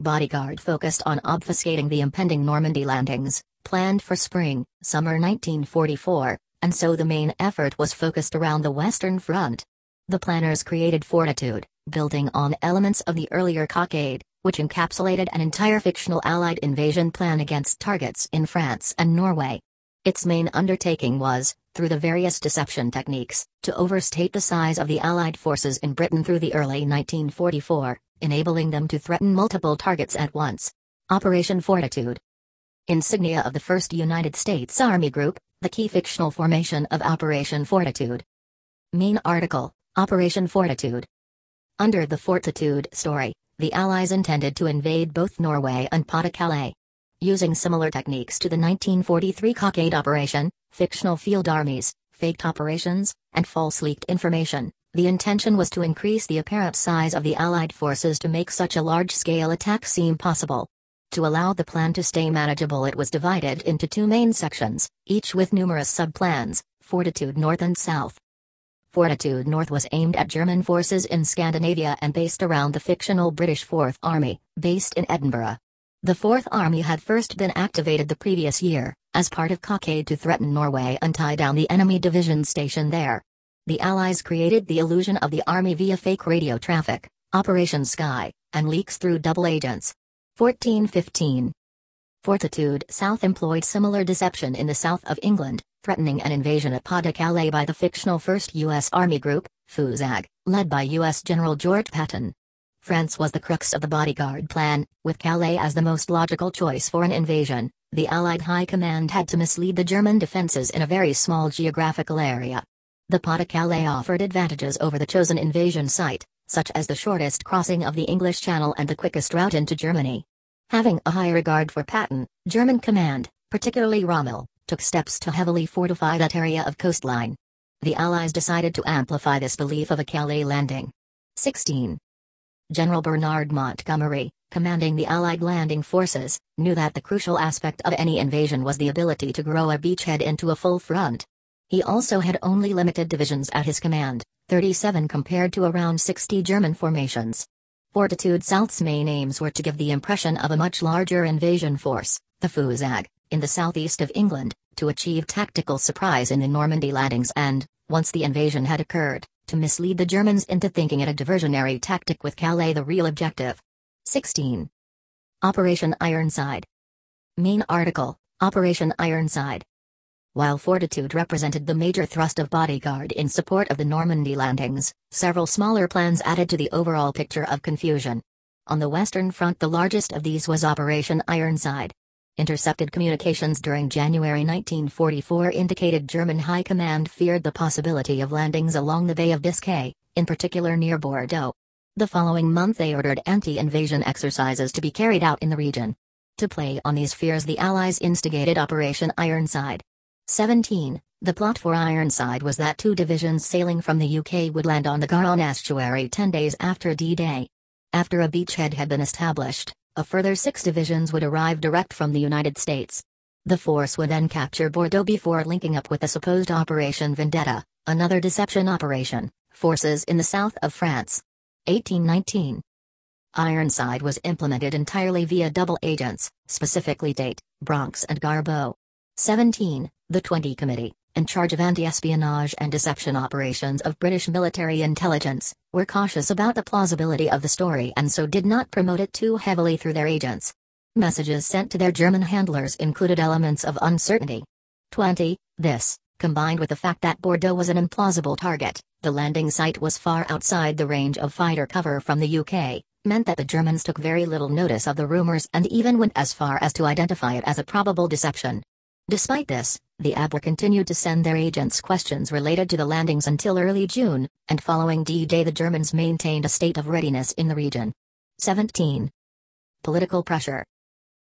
Bodyguard focused on obfuscating the impending Normandy landings, planned for spring, summer nineteen forty-four, and so the main effort was focused around the Western Front. The planners created Fortitude, building on elements of the earlier Cockade, which encapsulated an entire fictional Allied invasion plan against targets in France and Norway. Its main undertaking was, through the various deception techniques, to overstate the size of the Allied forces in Britain through the early nineteen forty-four, enabling them to threaten multiple targets at once. Operation Fortitude. Insignia of the first United States Army Group, the key fictional formation of Operation Fortitude. Main article, Operation Fortitude. Under the Fortitude story, the Allies intended to invade both Norway and Pas-de-Calais. Using similar techniques to the nineteen forty-three Cockade operation, fictional field armies, faked operations, and false leaked information, the intention was to increase the apparent size of the Allied forces to make such a large-scale attack seem possible. To allow the plan to stay manageable it was divided into two main sections, each with numerous sub-plans, Fortitude North and South. Fortitude North was aimed at German forces in Scandinavia and based around the fictional British Fourth Army, based in Edinburgh. The Fourth Army had first been activated the previous year, as part of Cockade to threaten Norway and tie down the enemy division station there. The Allies created the illusion of the Army via fake radio traffic, Operation Sky, and leaks through double agents. fourteen fifteen. Fortitude South employed similar deception in the south of England, threatening an invasion at Pas-de-Calais by the fictional first U S Army Group, FUSAG, led by U S General George Patton. France was the crux of the Bodyguard plan, with Calais as the most logical choice for an invasion. The Allied High Command had to mislead the German defenses in a very small geographical area. The Pas-de-Calais offered advantages over the chosen invasion site, such as the shortest crossing of the English Channel and the quickest route into Germany. Having a high regard for Patton, German command, particularly Rommel, took steps to heavily fortify that area of coastline. The Allies decided to amplify this belief of a Calais landing. sixteen. General Bernard Montgomery, commanding the Allied landing forces, knew that the crucial aspect of any invasion was the ability to grow a beachhead into a full front. He also had only limited divisions at his command, thirty-seven compared to around sixty German formations. Fortitude South's main aims were to give the impression of a much larger invasion force, the FUSAG, in the southeast of England, to achieve tactical surprise in the Normandy landings and, once the invasion had occurred, to mislead the Germans into thinking it a diversionary tactic with Calais the real objective. sixteen. Operation Ironside. Main article, Operation Ironside. While Fortitude represented the major thrust of Bodyguard in support of the Normandy landings, several smaller plans added to the overall picture of confusion. On the Western Front the largest of these was Operation Ironside. Intercepted communications during January nineteen forty-four indicated German High Command feared the possibility of landings along the Bay of Biscay, in particular near Bordeaux. The following month they ordered anti-invasion exercises to be carried out in the region. To play on these fears the Allies instigated Operation Ironside. seventeen. The plot for Ironside was that two divisions sailing from the U K would land on the Garonne estuary ten days after D-Day. After a beachhead had been established, a further six divisions would arrive direct from the United States. The force would then capture Bordeaux before linking up with the supposed Operation Vendetta, another deception operation, forces in the south of France. eighteen nineteen. Ironside was implemented entirely via double agents, specifically Tate, Bronx and Garbo. seventeen. The twenty Committee, in charge of anti-espionage and deception operations of British military intelligence, were cautious about the plausibility of the story and so did not promote it too heavily through their agents. Messages sent to their German handlers included elements of uncertainty. twenty. This, combined with the fact that Bordeaux was an implausible target, the landing site was far outside the range of fighter cover from the U K, meant that the Germans took very little notice of the rumors and even went as far as to identify it as a probable deception. Despite this, the A B W R continued to send their agents questions related to the landings until early June, and following D-Day the Germans maintained a state of readiness in the region. seventeen. Political pressure.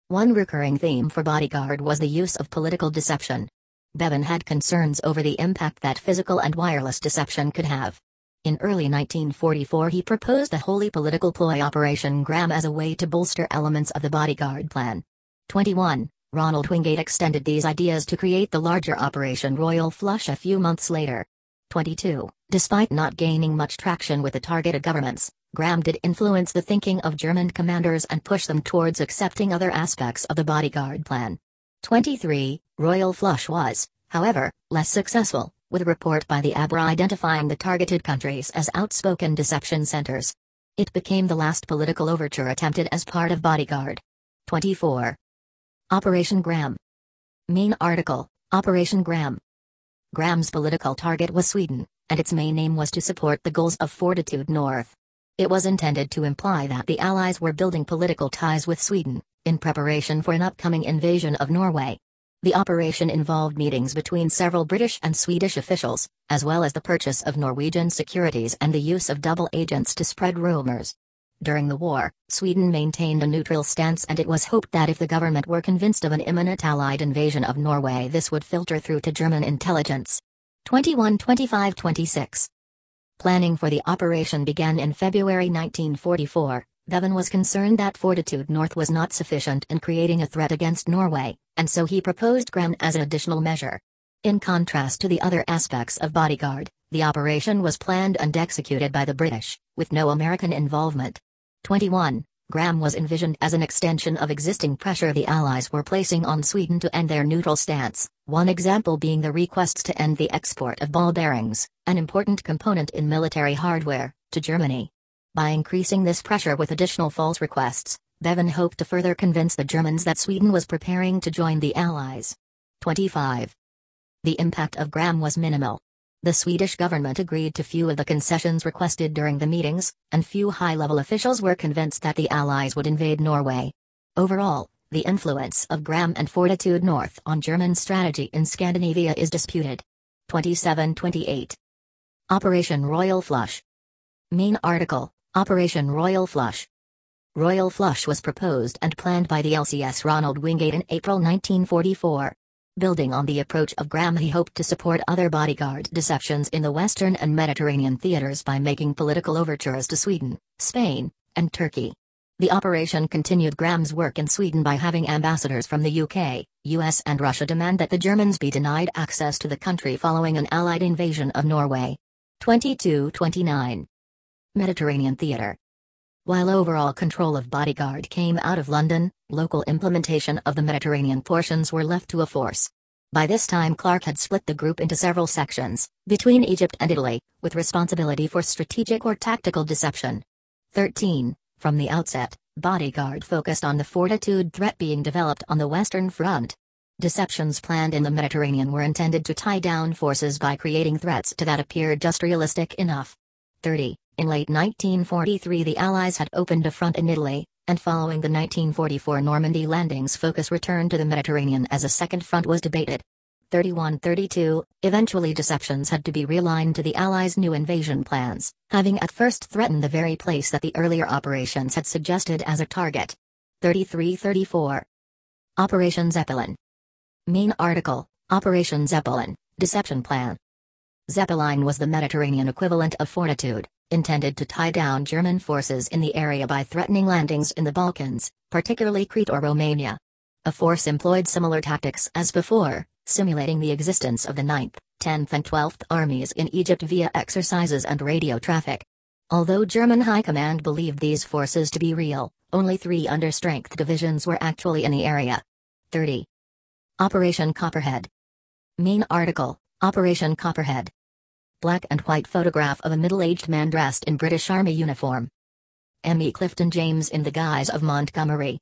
One recurring theme for Bodyguard was the use of political deception. Bevan had concerns over the impact that physical and wireless deception could have. In early nineteen forty-four he proposed the wholly political ploy Operation Graham as a way to bolster elements of the Bodyguard plan. twenty-one. Ronald Wingate extended these ideas to create the larger Operation Royal Flush a few months later. twenty-two. Despite not gaining much traction with the targeted governments, Graham did influence the thinking of German commanders and push them towards accepting other aspects of the Bodyguard plan. twenty-three. Royal Flush was, however, less successful, with a report by the A B W R identifying the targeted countries as outspoken deception centers. It became the last political overture attempted as part of Bodyguard. twenty-four. Operation Graham. Main article, Operation Graham. Graham's political target was Sweden, and its main aim was to support the goals of Fortitude North. It was intended to imply that the Allies were building political ties with Sweden, in preparation for an upcoming invasion of Norway. The operation involved meetings between several British and Swedish officials, as well as the purchase of Norwegian securities and the use of double agents to spread rumors. During the war, Sweden maintained a neutral stance, and it was hoped that if the government were convinced of an imminent Allied invasion of Norway, this would filter through to German intelligence. twenty-one, twenty-five, twenty-six. Planning for the operation began in February nineteen forty-four. Bevan was concerned that Fortitude North was not sufficient in creating a threat against Norway, and so he proposed Graham as an additional measure. In contrast to the other aspects of Bodyguard, the operation was planned and executed by the British, with no American involvement. twenty-one. Graham was envisioned as an extension of existing pressure the Allies were placing on Sweden to end their neutral stance, one example being the requests to end the export of ball bearings, an important component in military hardware, to Germany. By increasing this pressure with additional false requests, Bevan hoped to further convince the Germans that Sweden was preparing to join the Allies. twenty-five. The impact of Graham was minimal. The Swedish government agreed to few of the concessions requested during the meetings, and few high-level officials were convinced that the Allies would invade Norway. Overall, the influence of Graham and Fortitude North on German strategy in Scandinavia is disputed. twenty-seven, twenty-eight. Operation Royal Flush. Main article, Operation Royal Flush. Royal Flush was proposed and planned by the L C S Ronald Wingate in April nineteen forty-four. Building on the approach of Graham, he hoped to support other Bodyguard deceptions in the Western and Mediterranean theaters by making political overtures to Sweden, Spain, and Turkey. The operation continued Graham's work in Sweden by having ambassadors from the U K, U S and Russia demand that the Germans be denied access to the country following an Allied invasion of Norway. twenty-two, twenty-nine. Mediterranean theater. While overall control of Bodyguard came out of London, local implementation of the Mediterranean portions were left to a force. By this time Clark had split the group into several sections, between Egypt and Italy, with responsibility for strategic or tactical deception. thirteen. From the outset, Bodyguard focused on the Fortitude threat being developed on the Western Front. Deceptions planned in the Mediterranean were intended to tie down forces by creating threats to that appeared just realistic enough. thirty. In late nineteen forty-three the Allies had opened a front in Italy, and following the nineteen forty-four Normandy landings focus return to the Mediterranean as a second front was debated. thirty-one, thirty-two, eventually deceptions had to be realigned to the Allies' new invasion plans, having at first threatened the very place that the earlier operations had suggested as a target. thirty-three, thirty-four. Operation Zeppelin. Main article, Operation Zeppelin, Deception Plan. Zeppelin was the Mediterranean equivalent of Fortitude, intended to tie down German forces in the area by threatening landings in the Balkans, particularly Crete or Romania. A force employed similar tactics as before, simulating the existence of the ninth, tenth and twelfth armies in Egypt via exercises and radio traffic. Although German High Command believed these forces to be real, only three understrength divisions were actually in the area. thirty. Operation Copperhead. Main article, Operation Copperhead. Black and white photograph of a middle-aged man dressed in British Army uniform. M E Clifton James in the guise of Montgomery.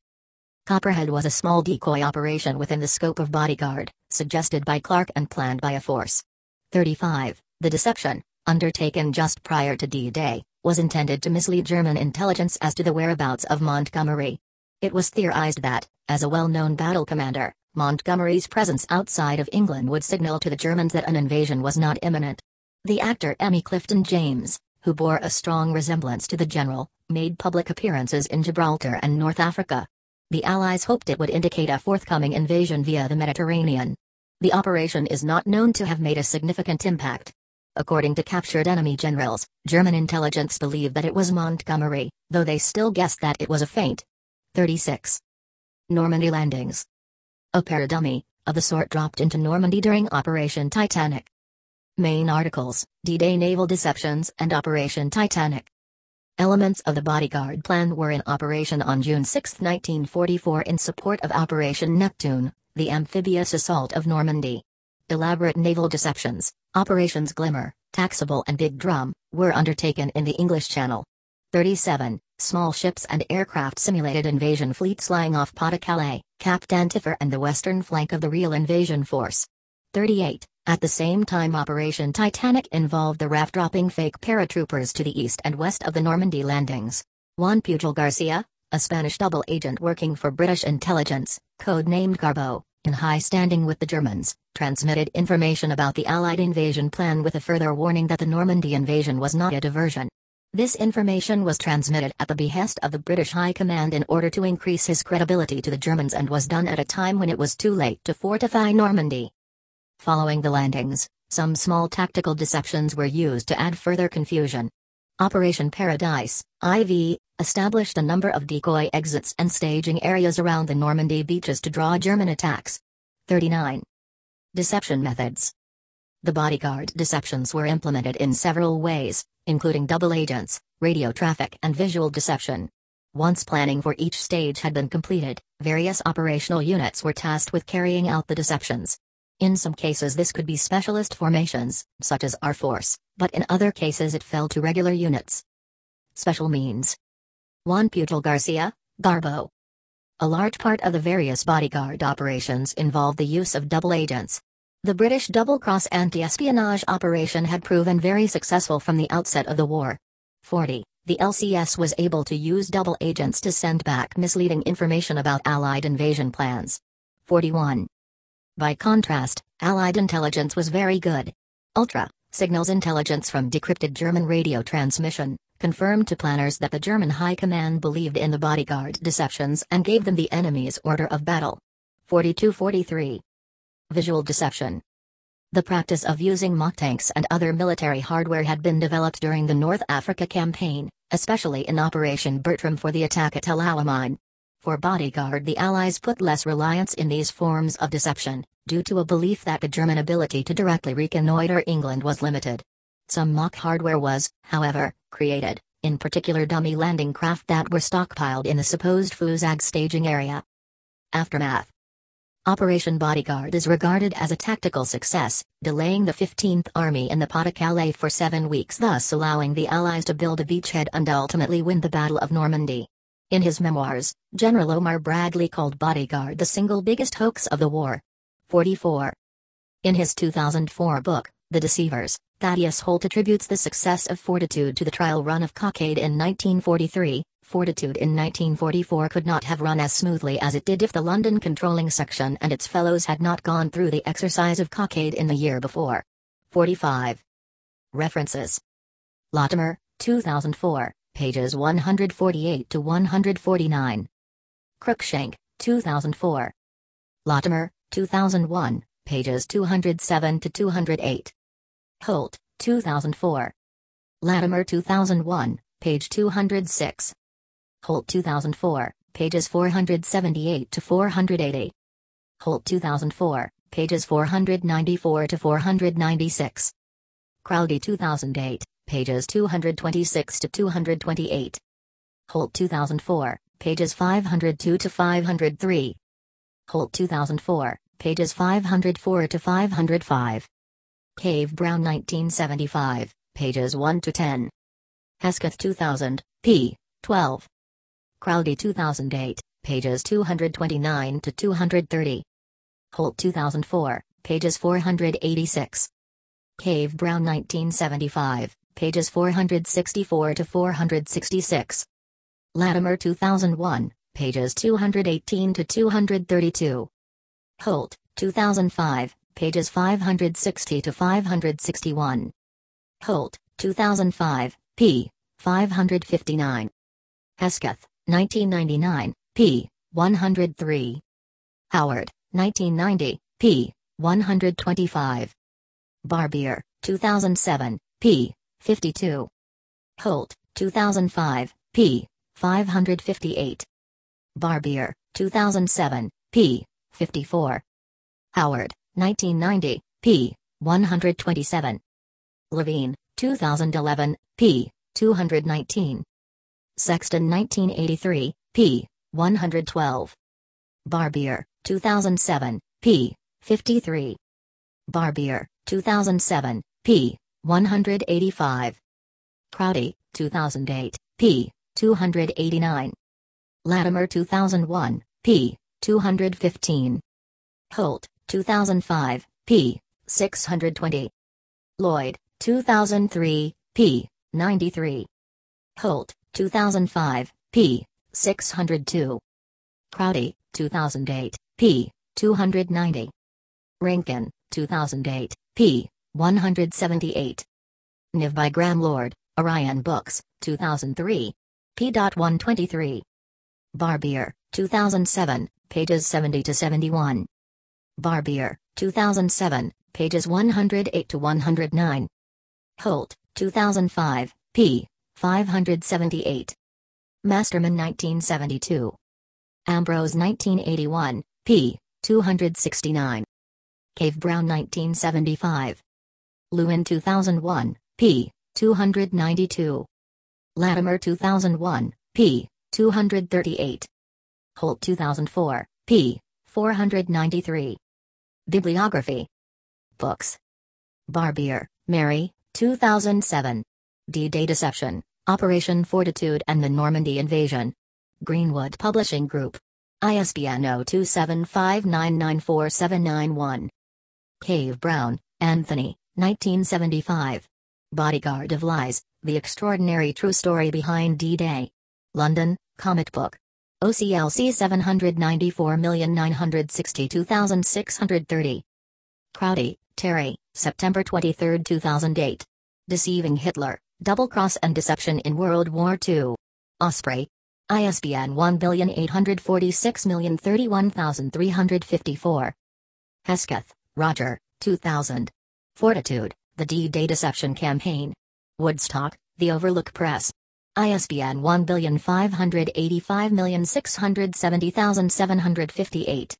Copperhead was a small decoy operation within the scope of Bodyguard, suggested by Clark and planned by a force. thirty-five. The deception, undertaken just prior to D-Day, was intended to mislead German intelligence as to the whereabouts of Montgomery. It was theorized that, as a well-known battle commander, Montgomery's presence outside of England would signal to the Germans that an invasion was not imminent. The actor M. E. Clifton James, who bore a strong resemblance to the general, made public appearances in Gibraltar and North Africa. The Allies hoped it would indicate a forthcoming invasion via the Mediterranean. The operation is not known to have made a significant impact. According to captured enemy generals, German intelligence believed that it was Montgomery, though they still guessed that it was a feint. thirty-six. Normandy landings. A paradummy, of the sort dropped into Normandy during Operation Titanic. Main articles, D-Day Naval Deceptions and Operation Titanic. Elements of the Bodyguard plan were in operation on June sixth nineteen forty-four in support of Operation Neptune, the amphibious assault of Normandy. Elaborate naval deceptions, Operations Glimmer, Taxable and Big Drum, were undertaken in the English Channel. thirty-seven. Small ships and aircraft simulated invasion fleets lying off Pas-de-Calais, Cap d'Antifer and the western flank of the real invasion force. thirty-eight. At the same time, Operation Titanic involved the raft dropping fake paratroopers to the east and west of the Normandy landings. Juan Pujol Garcia, a Spanish double agent working for British intelligence, codenamed Garbo, in high standing with the Germans, transmitted information about the Allied invasion plan with a further warning that the Normandy invasion was not a diversion. This information was transmitted at the behest of the British High Command in order to increase his credibility to the Germans and was done at a time when it was too late to fortify Normandy. Following the landings, some small tactical deceptions were used to add further confusion. Operation Paradise, four, established a number of decoy exits and staging areas around the Normandy beaches to draw German attacks. thirty-nine. Deception methods. The Bodyguard deceptions were implemented in several ways, including double agents, radio traffic and visual deception. Once planning for each stage had been completed, various operational units were tasked with carrying out the deceptions. In some cases this could be specialist formations, such as our force, but in other cases it fell to regular units. Special means. Juan Pujol Garcia, Garbo. A large part of the various Bodyguard operations involved the use of double agents. The British Double Cross anti-espionage operation had proven very successful from the outset of the war. forty. The L C S was able to use double agents to send back misleading information about Allied invasion plans. forty-one. By contrast, Allied intelligence was very good. Ultra, signals intelligence from decrypted German radio transmission, confirmed to planners that the German High Command believed in the Bodyguard deceptions and gave them the enemy's order of battle. forty-two forty-three. Visual deception. The practice of using mock tanks and other military hardware had been developed during the North Africa campaign, especially in Operation Bertram for the attack at El Alamein. For Bodyguard, the Allies put less reliance in these forms of deception, due to a belief that the German ability to directly reconnoiter England was limited. Some mock hardware was, however, created, in particular dummy landing craft that were stockpiled in the supposed FUSAG staging area. Aftermath. Operation Bodyguard is regarded as a tactical success, delaying the fifteenth Army in the Pas-de-Calais for seven weeks, thus allowing the Allies to build a beachhead and ultimately win the Battle of Normandy. In his memoirs, General Omar Bradley called Bodyguard the single biggest hoax of the war. forty-four. In his two thousand four book, The Deceivers, Thaddeus Holt attributes the success of Fortitude to the trial run of Cockade in nineteen forty-three. Fortitude in nineteen forty-four could not have run as smoothly as it did if the London Controlling Section and its fellows had not gone through the exercise of Cockade in the year before. forty-five. References. Latimer, two thousand four, pages one forty-eight to one forty-nine. Cruikshank, two thousand four. Latimer, two thousand one, pages two oh seven to two oh eight. Holt, two thousand four. Latimer, two thousand one. Page two oh six. Holt, two thousand four, pages four seventy-eight to four eighty. Holt, two thousand four, pages four ninety-four to four ninety-six. Crowdy, two thousand eight, pages two twenty-six to two twenty-eight. Holt, two thousand four, pages five oh two to five oh three. Holt, two thousand four, pages five oh four to five oh five. Cave Brown, nineteen seventy-five, pages one to ten. Hesketh, two thousand, p. twelve. Crowdy, two thousand eight, pages two twenty-nine to two thirty. Holt two thousand four, pages four eighty-six. Cave Brown nineteen seventy-five, pages four sixty-four to four sixty-six. Latimer two thousand one, pages two eighteen to two thirty-two. Holt, two thousand five, pages five sixty to five sixty-one. Holt, two thousand five, p. five fifty-nine. Hesketh, nineteen ninety-nine, p. one oh three. Howard, nineteen ninety, p. one twenty-five. Barbier, two thousand seven, p. fifty-two. Holt, two thousand five, p. five fifty-eight. Barbier, two thousand seven, p. fifty-four. Howard, nineteen ninety, p. one twenty-seven. Levine, two thousand eleven, p. two nineteen. Sexton nineteen eighty-three, p. one twelve. Barbier, two thousand seven, p. fifty-three. Barbier, two thousand seven, p. one eighty-five. Crowdy, two thousand eight, p. two eighty-nine. Latimer two thousand one, p. two fifteen. Holt, two thousand five, p. six twenty. Lloyd, two thousand three, p. ninety-three. Holt, two thousand five, p. six oh two. Crowdy, two thousand eight, p. two ninety. Rankin, two thousand eight, p. one seventy-eight. N I V by Graham Lord, Orion Books, two thousand three, p. one twenty-three. Barbier, two thousand seven, pages seventy to seventy-one. Barbier, two thousand seven, pages one oh eight to one oh nine. Holt, two thousand five, p. five seventy-eight. Masterman nineteen seventy-two. Ambrose nineteen eighty-one, p. two sixty-nine. Cave Brown nineteen seventy-five. Lewin two thousand one, p. two ninety-two. Latimer two thousand one, p. two thirty-eight. Holt two thousand four, p. four ninety-three. Bibliography. Books. Barbier, Mary, two thousand seven. D-Day Deception, Operation Fortitude and the Normandy Invasion. Greenwood Publishing Group. I S B N zero two seven five nine nine four seven nine one. Cave Brown, Anthony, nineteen seventy-five. Bodyguard of Lies, The Extraordinary True Story Behind D-Day. London, Comic Book. O C L C seven ninety-four nine sixty-two six thirty. Crowdy, Terry, September twenty-third two thousand eight. Deceiving Hitler, Double Cross and Deception in World War Two. Osprey. I S B N one eight four six zero three one three five four. Hesketh, Roger, two thousand. Fortitude, The D-Day Deception Campaign. Woodstock, The Overlook Press. I S B N one five eight five six seven zero seven five eight.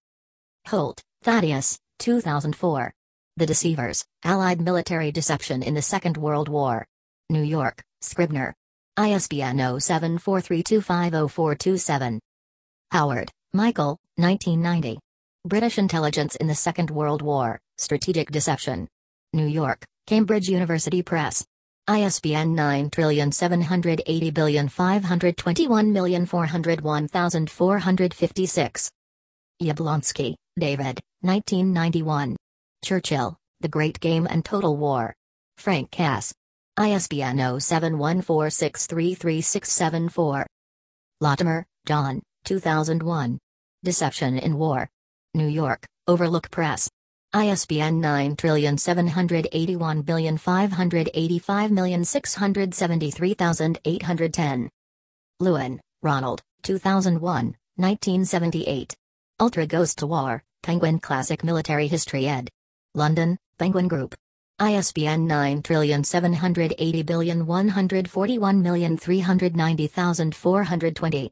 Holt, Thaddeus, two thousand four. The Deceivers, Allied Military Deception in the Second World War. New York, Scribner. I S B N zero seven four three two five zero four two seven. Howard, Michael, nineteen ninety. British Intelligence in the Second World War, Strategic Deception. New York, Cambridge University Press. I S B N nine seven eight zero five two one four oh one four five six. Yablonsky, David, nineteen ninety-one. Churchill, The Great Game and Total War. Frank Cass. I S B N zero seven one four six three three six seven four. Latimer, John, two thousand one. Deception in War. New York, Overlook Press. I S B N nine seven eight one five eight five six seven three eight one one. Lewin, Ronald, two thousand one, nineteen seventy-eight. Ultra Goes to War, Penguin Classic Military History ed. London, Penguin Group. I S B N nine seven eight zero one four one three nine zero four two zero.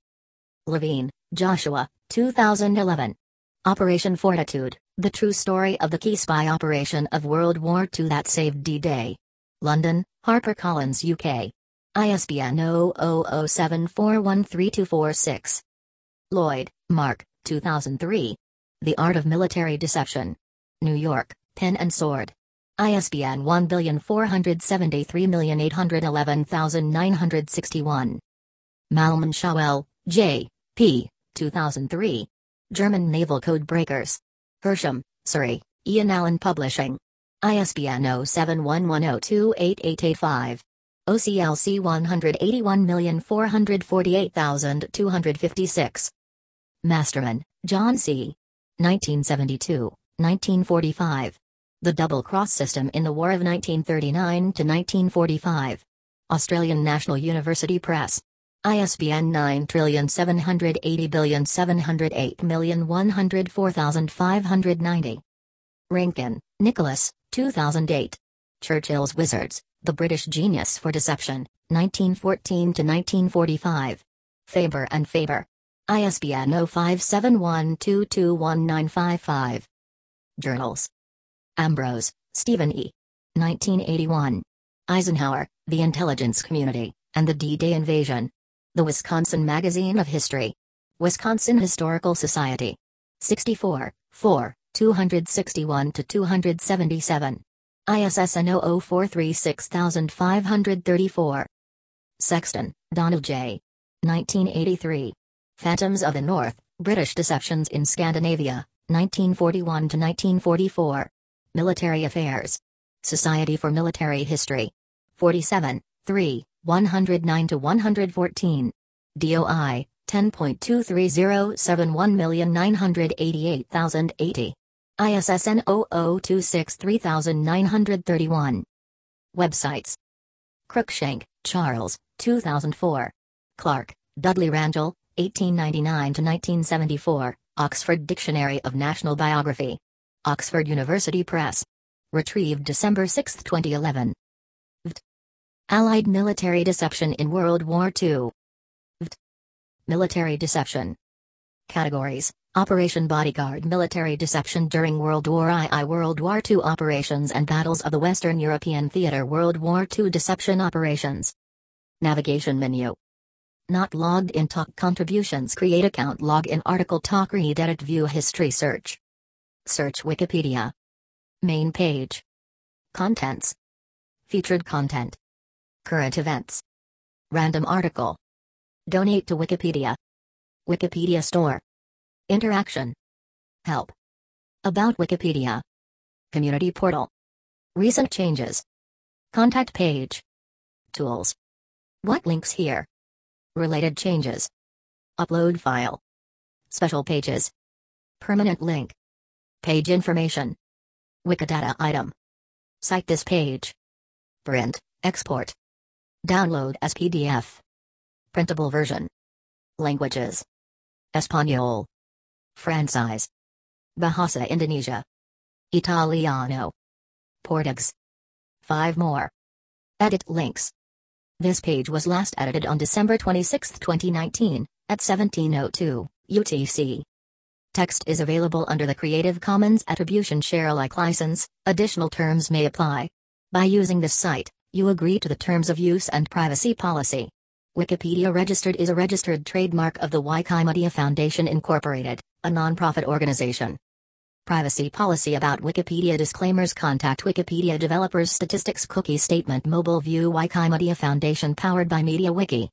Levine, Joshua, two thousand eleven. Operation Fortitude, The True Story of the Key Spy Operation of World War Two That Saved D-Day. London, HarperCollins U K. I S B N zero zero zero seven four one three two four six. Lloyd, Mark, two thousand three. The Art of Military Deception. New York, Pen and Sword. I S B N one four seven three eight one one nine six one. Malman Shawell, J. P. two thousand three. German Naval Code Breakers. Hersham, Surrey, Ian Allen Publishing. I S B N zero seven one one zero two eight eight eight five. O C L C one hundred eighty-one million four hundred forty-eight thousand two hundred fifty-six. Masterman, John C. nineteen seventy-two to nineteen forty-five. The Double Cross System in the War of nineteen thirty-nine to nineteen forty-five. Australian National University Press. I S B N nine seven eight zero seven zero eight one zero four five nine zero. Rankin, Nicholas, two thousand eight. Churchill's Wizards, The British Genius for Deception, nineteen fourteen to nineteen forty-five. Faber and Faber. I S B N zero five seven one two two one nine five five. Journals. Ambrose, Stephen E. nineteen eighty-one. Eisenhower, The Intelligence Community, and the D-Day Invasion. The Wisconsin Magazine of History. Wisconsin Historical Society. sixty-four, four, two hundred sixty-one to two hundred seventy-seven. I S S N zero zero four three six five three four. Sexton, Donald J. nineteen eighty-three. Phantoms of the North, British Deceptions in Scandinavia, nineteen forty-one to nineteen forty-four. Military Affairs. Society for Military History. forty-seven, three, one hundred nine to one hundred fourteen. D O I, ten point two three zero seven one nine eight eight zero eight zero. I S S N zero zero two six three nine three one. Websites. Cruikshank, Charles, two thousand four. Clark, Dudley Randall, eighteen ninety-nine to nineteen seventy-four, Oxford Dictionary of National Biography. Oxford University Press. Retrieved December sixth, twenty eleven. V T. Allied Military Deception in World War Two. V T. Military Deception. Categories: Operation Bodyguard Military Deception during World War two, World War two Operations and Battles of the Western European Theater, World War two Deception Operations. Navigation menu. Not logged in. Talk contributions. Create account. Log in. Article. Talk. Read. Edit. View. History. Search. Search Wikipedia. Main page. Contents. Featured content. Current events. Random article. Donate to Wikipedia. Wikipedia store. Interaction. Help. About Wikipedia. Community portal. Recent changes. Contact page. Tools. What links here? Related changes. Upload file. Special pages. Permanent link. Page information. Wikidata item. Cite this page. Print, export. Download as P D F. Printable version. Languages. Espanol. Francais. Bahasa Indonesia. Italiano. Portuguese. Five more. Edit links. This page was last edited on December twenty-sixth, twenty nineteen, at seventeen oh two, U T C. Text is available under the Creative Commons Attribution Share Alike license. Additional terms may apply. By using this site, you agree to the terms of use and privacy policy. Wikipedia Registered is a registered trademark of the Wikimedia Foundation Incorporated, a nonprofit organization. Privacy policy about Wikipedia disclaimers. Contact Wikipedia developers. Statistics. Cookie statement. Mobile view. Wikimedia Foundation powered by MediaWiki.